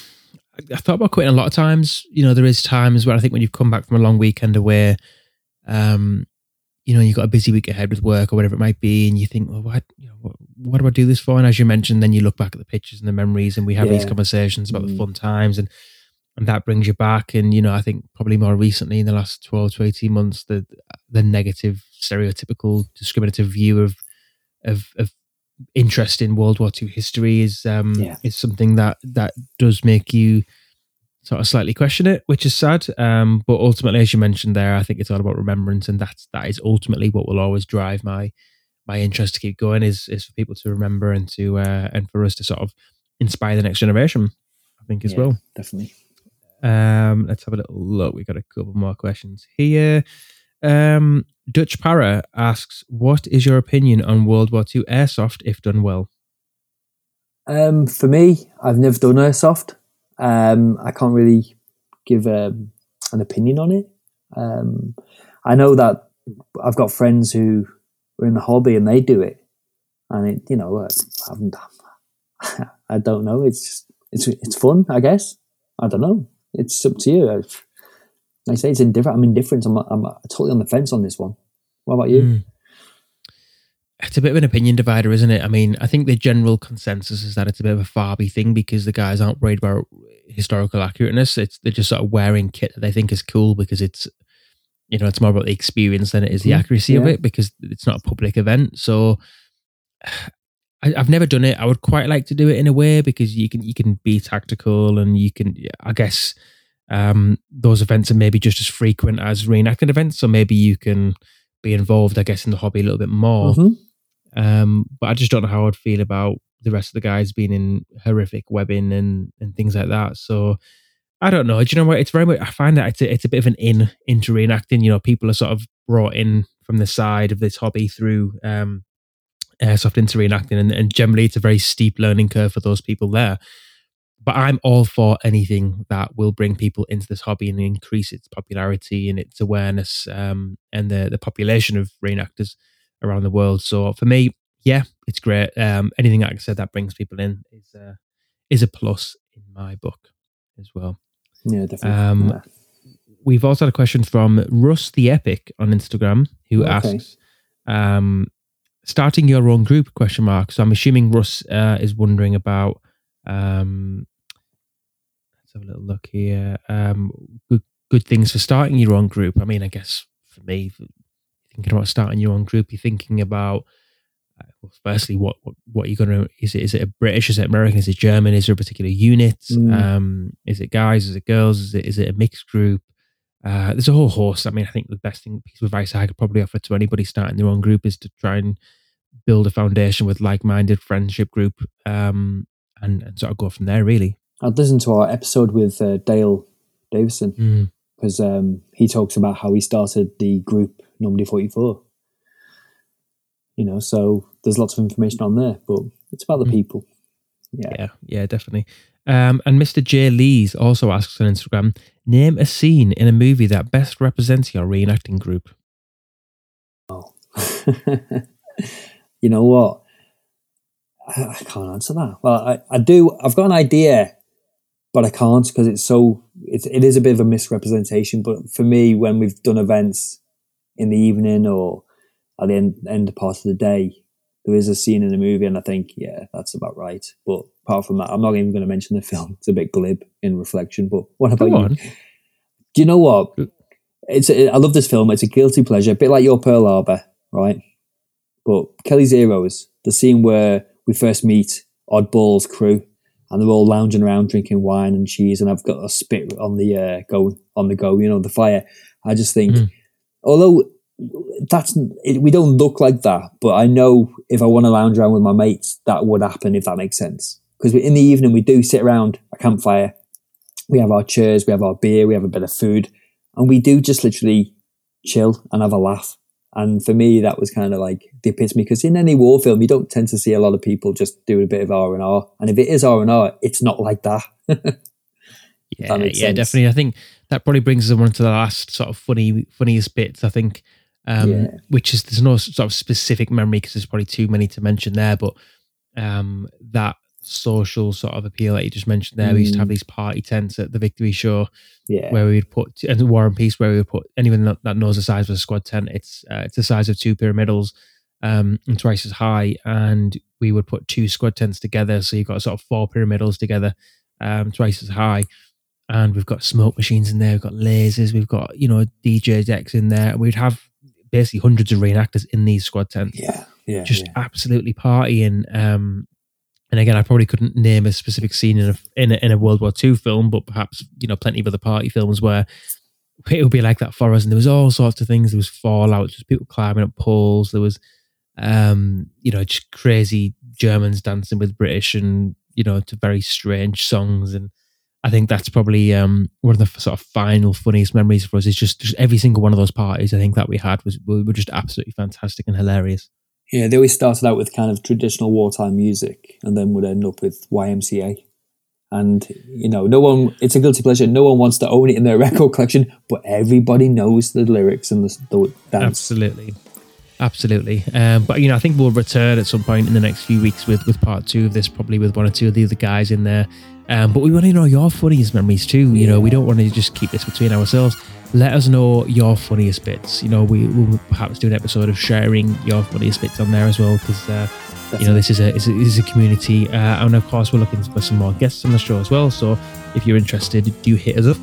I thought about quitting a lot of times. You know, there is times where I think when you've come back from a long weekend away, um, you know, you've got a busy week ahead with work or whatever it might be, and you think, well, what, you know, what, what do I do this for? And as you mentioned, then you look back at the pictures and the memories, and we have yeah. these conversations about mm. the fun times, and and that brings you back. And, you know, I think probably more recently in the last twelve to eighteen months, the the negative, stereotypical, discriminative view of of of interest in World War Two history is um yeah. is something that that does make you sort of slightly question it, which is sad. Um, but ultimately, as you mentioned there, I think it's all about remembrance, and that's that is ultimately what will always drive my my interest to keep going, is is for people to remember and to uh, and for us to sort of inspire the next generation, I think, as yeah, well. Definitely. Um, let's have a little look. We've got a couple more questions here. Um, Dutch Para asks, what is your opinion on World War Two airsoft if done well? Um, for me, I've never done airsoft. Um, I can't really give um, an opinion on it. Um, I know that I've got friends who are in the hobby and they do it. And, it, you know, I haven't, I don't know. It's just, it's it's fun, I guess. I don't know. It's up to you. I, I say it's indifferent. I'm indifferent. I'm, I'm totally on the fence on this one. What about you? Mm. It's a bit of an opinion divider, isn't it? I mean, I think the general consensus is that it's a bit of a Farby thing because the guys aren't worried about historical accurateness. It's, they're just sort of wearing kit that they think is cool because it's, you know, it's more about the experience than it is the accuracy yeah. of it because it's not a public event. So I, I've never done it. I would quite like to do it in a way because you can, you can be tactical and you can, I guess, um, those events are maybe just as frequent as reenacting events. So maybe you can be involved, I guess, in the hobby a little bit more. Mm-hmm. Um, but I just don't know how I'd feel about the rest of the guys being in horrific webbing and, and things like that. So I don't know. Do you know what? It's very much, I find that it's a, it's a bit of an in into reenacting. You know, people are sort of brought in from the side of this hobby through um, airsoft into reenacting. And, and generally it's a very steep learning curve for those people there. But I'm all for anything that will bring people into this hobby and increase its popularity and its awareness um, and the, the population of reenactors around the world. So for me, yeah, it's great. Um, anything like I said that brings people in is a, is a plus in my book as well. Yeah, definitely. Um, yeah. We've also had a question from Russ the Epic on Instagram who okay. asks, um, starting your own group, question mark. So I'm assuming Russ uh, is wondering about... Um, have a little look here. Um, good, good things for starting your own group. I mean, I guess for me, thinking about starting your own group, you're thinking about uh, well, firstly, what what what you're gonna is it is it a British, is it American, is it German, is there a particular unit? Mm. Um, is it guys, is it girls, is it is it a mixed group? Uh, there's a whole host. I mean, I think the best thing piece of advice I could probably offer to anybody starting their own group is to try and build a foundation with like-minded friendship group, um, and, and sort of go from there, really. I'd listen to our episode with uh, Dale Davison because mm. um, he talks about how he started the group Normandy forty-four. You know, so there's lots of information on there, but it's about the mm. people. Yeah. yeah, yeah, definitely. Um, and Mister J. Lees also asks on Instagram, name a scene in a movie that best represents your reenacting group. Oh, you know what? I, I can't answer that. Well, I, I do. I've got an idea. But I can't because it's so, it's, it is a bit of a misrepresentation. But for me, when we've done events in the evening or at the end, end part of the day, there is a scene in the movie and I think, yeah, that's about right. But apart from that, I'm not even going to mention the film. It's a bit glib in reflection. But what about you? Do you know what? It's a, I love this film. It's a guilty pleasure, a bit like your Pearl Harbor, right? But Kelly's Heroes, the scene where we first meet Oddball's crew. And they're all lounging around drinking wine and cheese, and I've got a spit on the uh, go on the go, you know, the fire. I just think, mm. although that's it, we don't look like that, but I know if I want to lounge around with my mates, that would happen if that makes sense. Because in the evening we do sit around a campfire, we have our chairs, we have our beer, we have a bit of food, and we do just literally chill and have a laugh. And for me, that was kind of like the epitome because in any war film, you don't tend to see a lot of people just doing a bit of R and R. And if it is R and R, it's not like that. yeah, that yeah, sense. Definitely. I think that probably brings us on to the last sort of funny, funniest bits. I think, um, yeah. which is there's no sort of specific memory because there's probably too many to mention there. But um, that social sort of appeal that you just mentioned there, mm. we used to have these party tents at the Victory Show. Yeah. Where we would put, and War and Peace, where we would put, anyone that, that knows the size of a squad tent, it's uh, it's the size of two pyramidals um, and twice as high. And we would put two squad tents together. So you've got sort of four pyramidals together, um, twice as high. And we've got smoke machines in there. We've got lasers. We've got, you know, D J decks in there. And we'd have basically hundreds of reenactors in these squad tents. Yeah. yeah just yeah. absolutely partying. Um, And again, I probably couldn't name a specific scene in a, in a in a World War Two film, but perhaps, you know, plenty of other party films where it would be like that for us. And there was all sorts of things. There was fallout, there was people climbing up poles. There was, um, you know, just crazy Germans dancing with British and, you know, to very strange songs and I think that's probably um, one of the sort of final funniest memories for us is just, just every single one of those parties I think that we had was were just absolutely fantastic and hilarious. Yeah, they always started out with kind of traditional wartime music and then would end up with Y M C A. And, you know, no one, it's a guilty pleasure. No one wants to own it in their record collection, but everybody knows the lyrics and the, the dance. Absolutely. Absolutely. Um, but, you know, I think we'll return at some point in the next few weeks with, with part two of this, probably with one or two of the other guys in there. Um, but we want to know your funniest memories too. You know, we don't want to just keep this between ourselves. Let us know your funniest bits. You know, we will perhaps do an episode of sharing your funniest bits on there as well, because, uh, you know, this is a, this is a community. Uh, and of course, we're looking for some more guests on the show as well. So if you're interested, do hit us up.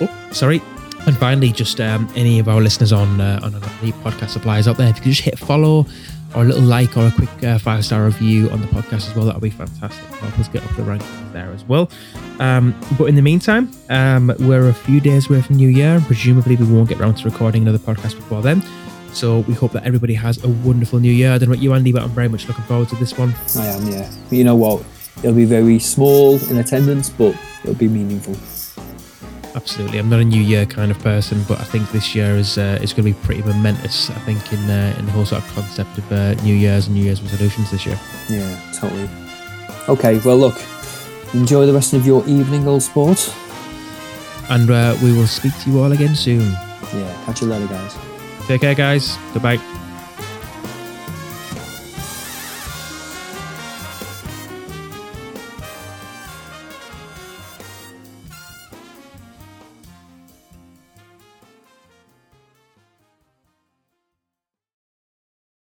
Oh, sorry. And finally, just um, any of our listeners on uh, on the podcast suppliers out there, if you could just hit follow or a little like or a quick uh, five-star review on the podcast as well, that would be fantastic. Help us get up the rankings there as well. Um, but in the meantime, um, we're a few days away from New Year, and presumably we won't get round to recording another podcast before then. So we hope that everybody has a wonderful New Year. I don't know about you, Andy, but I'm very much looking forward to this one. I am, yeah. But you know what? It'll be very small in attendance, but it'll be meaningful. Absolutely. I'm not a New Year kind of person, but I think this year is uh, is going to be pretty momentous, I think, in uh, in the whole sort of concept of uh, New Year's and New Year's resolutions this year. Yeah, totally. Okay, well, look, enjoy the rest of your evening, old sport. And uh, we will speak to you all again soon. Yeah, catch you later, guys. Take care, guys. Goodbye.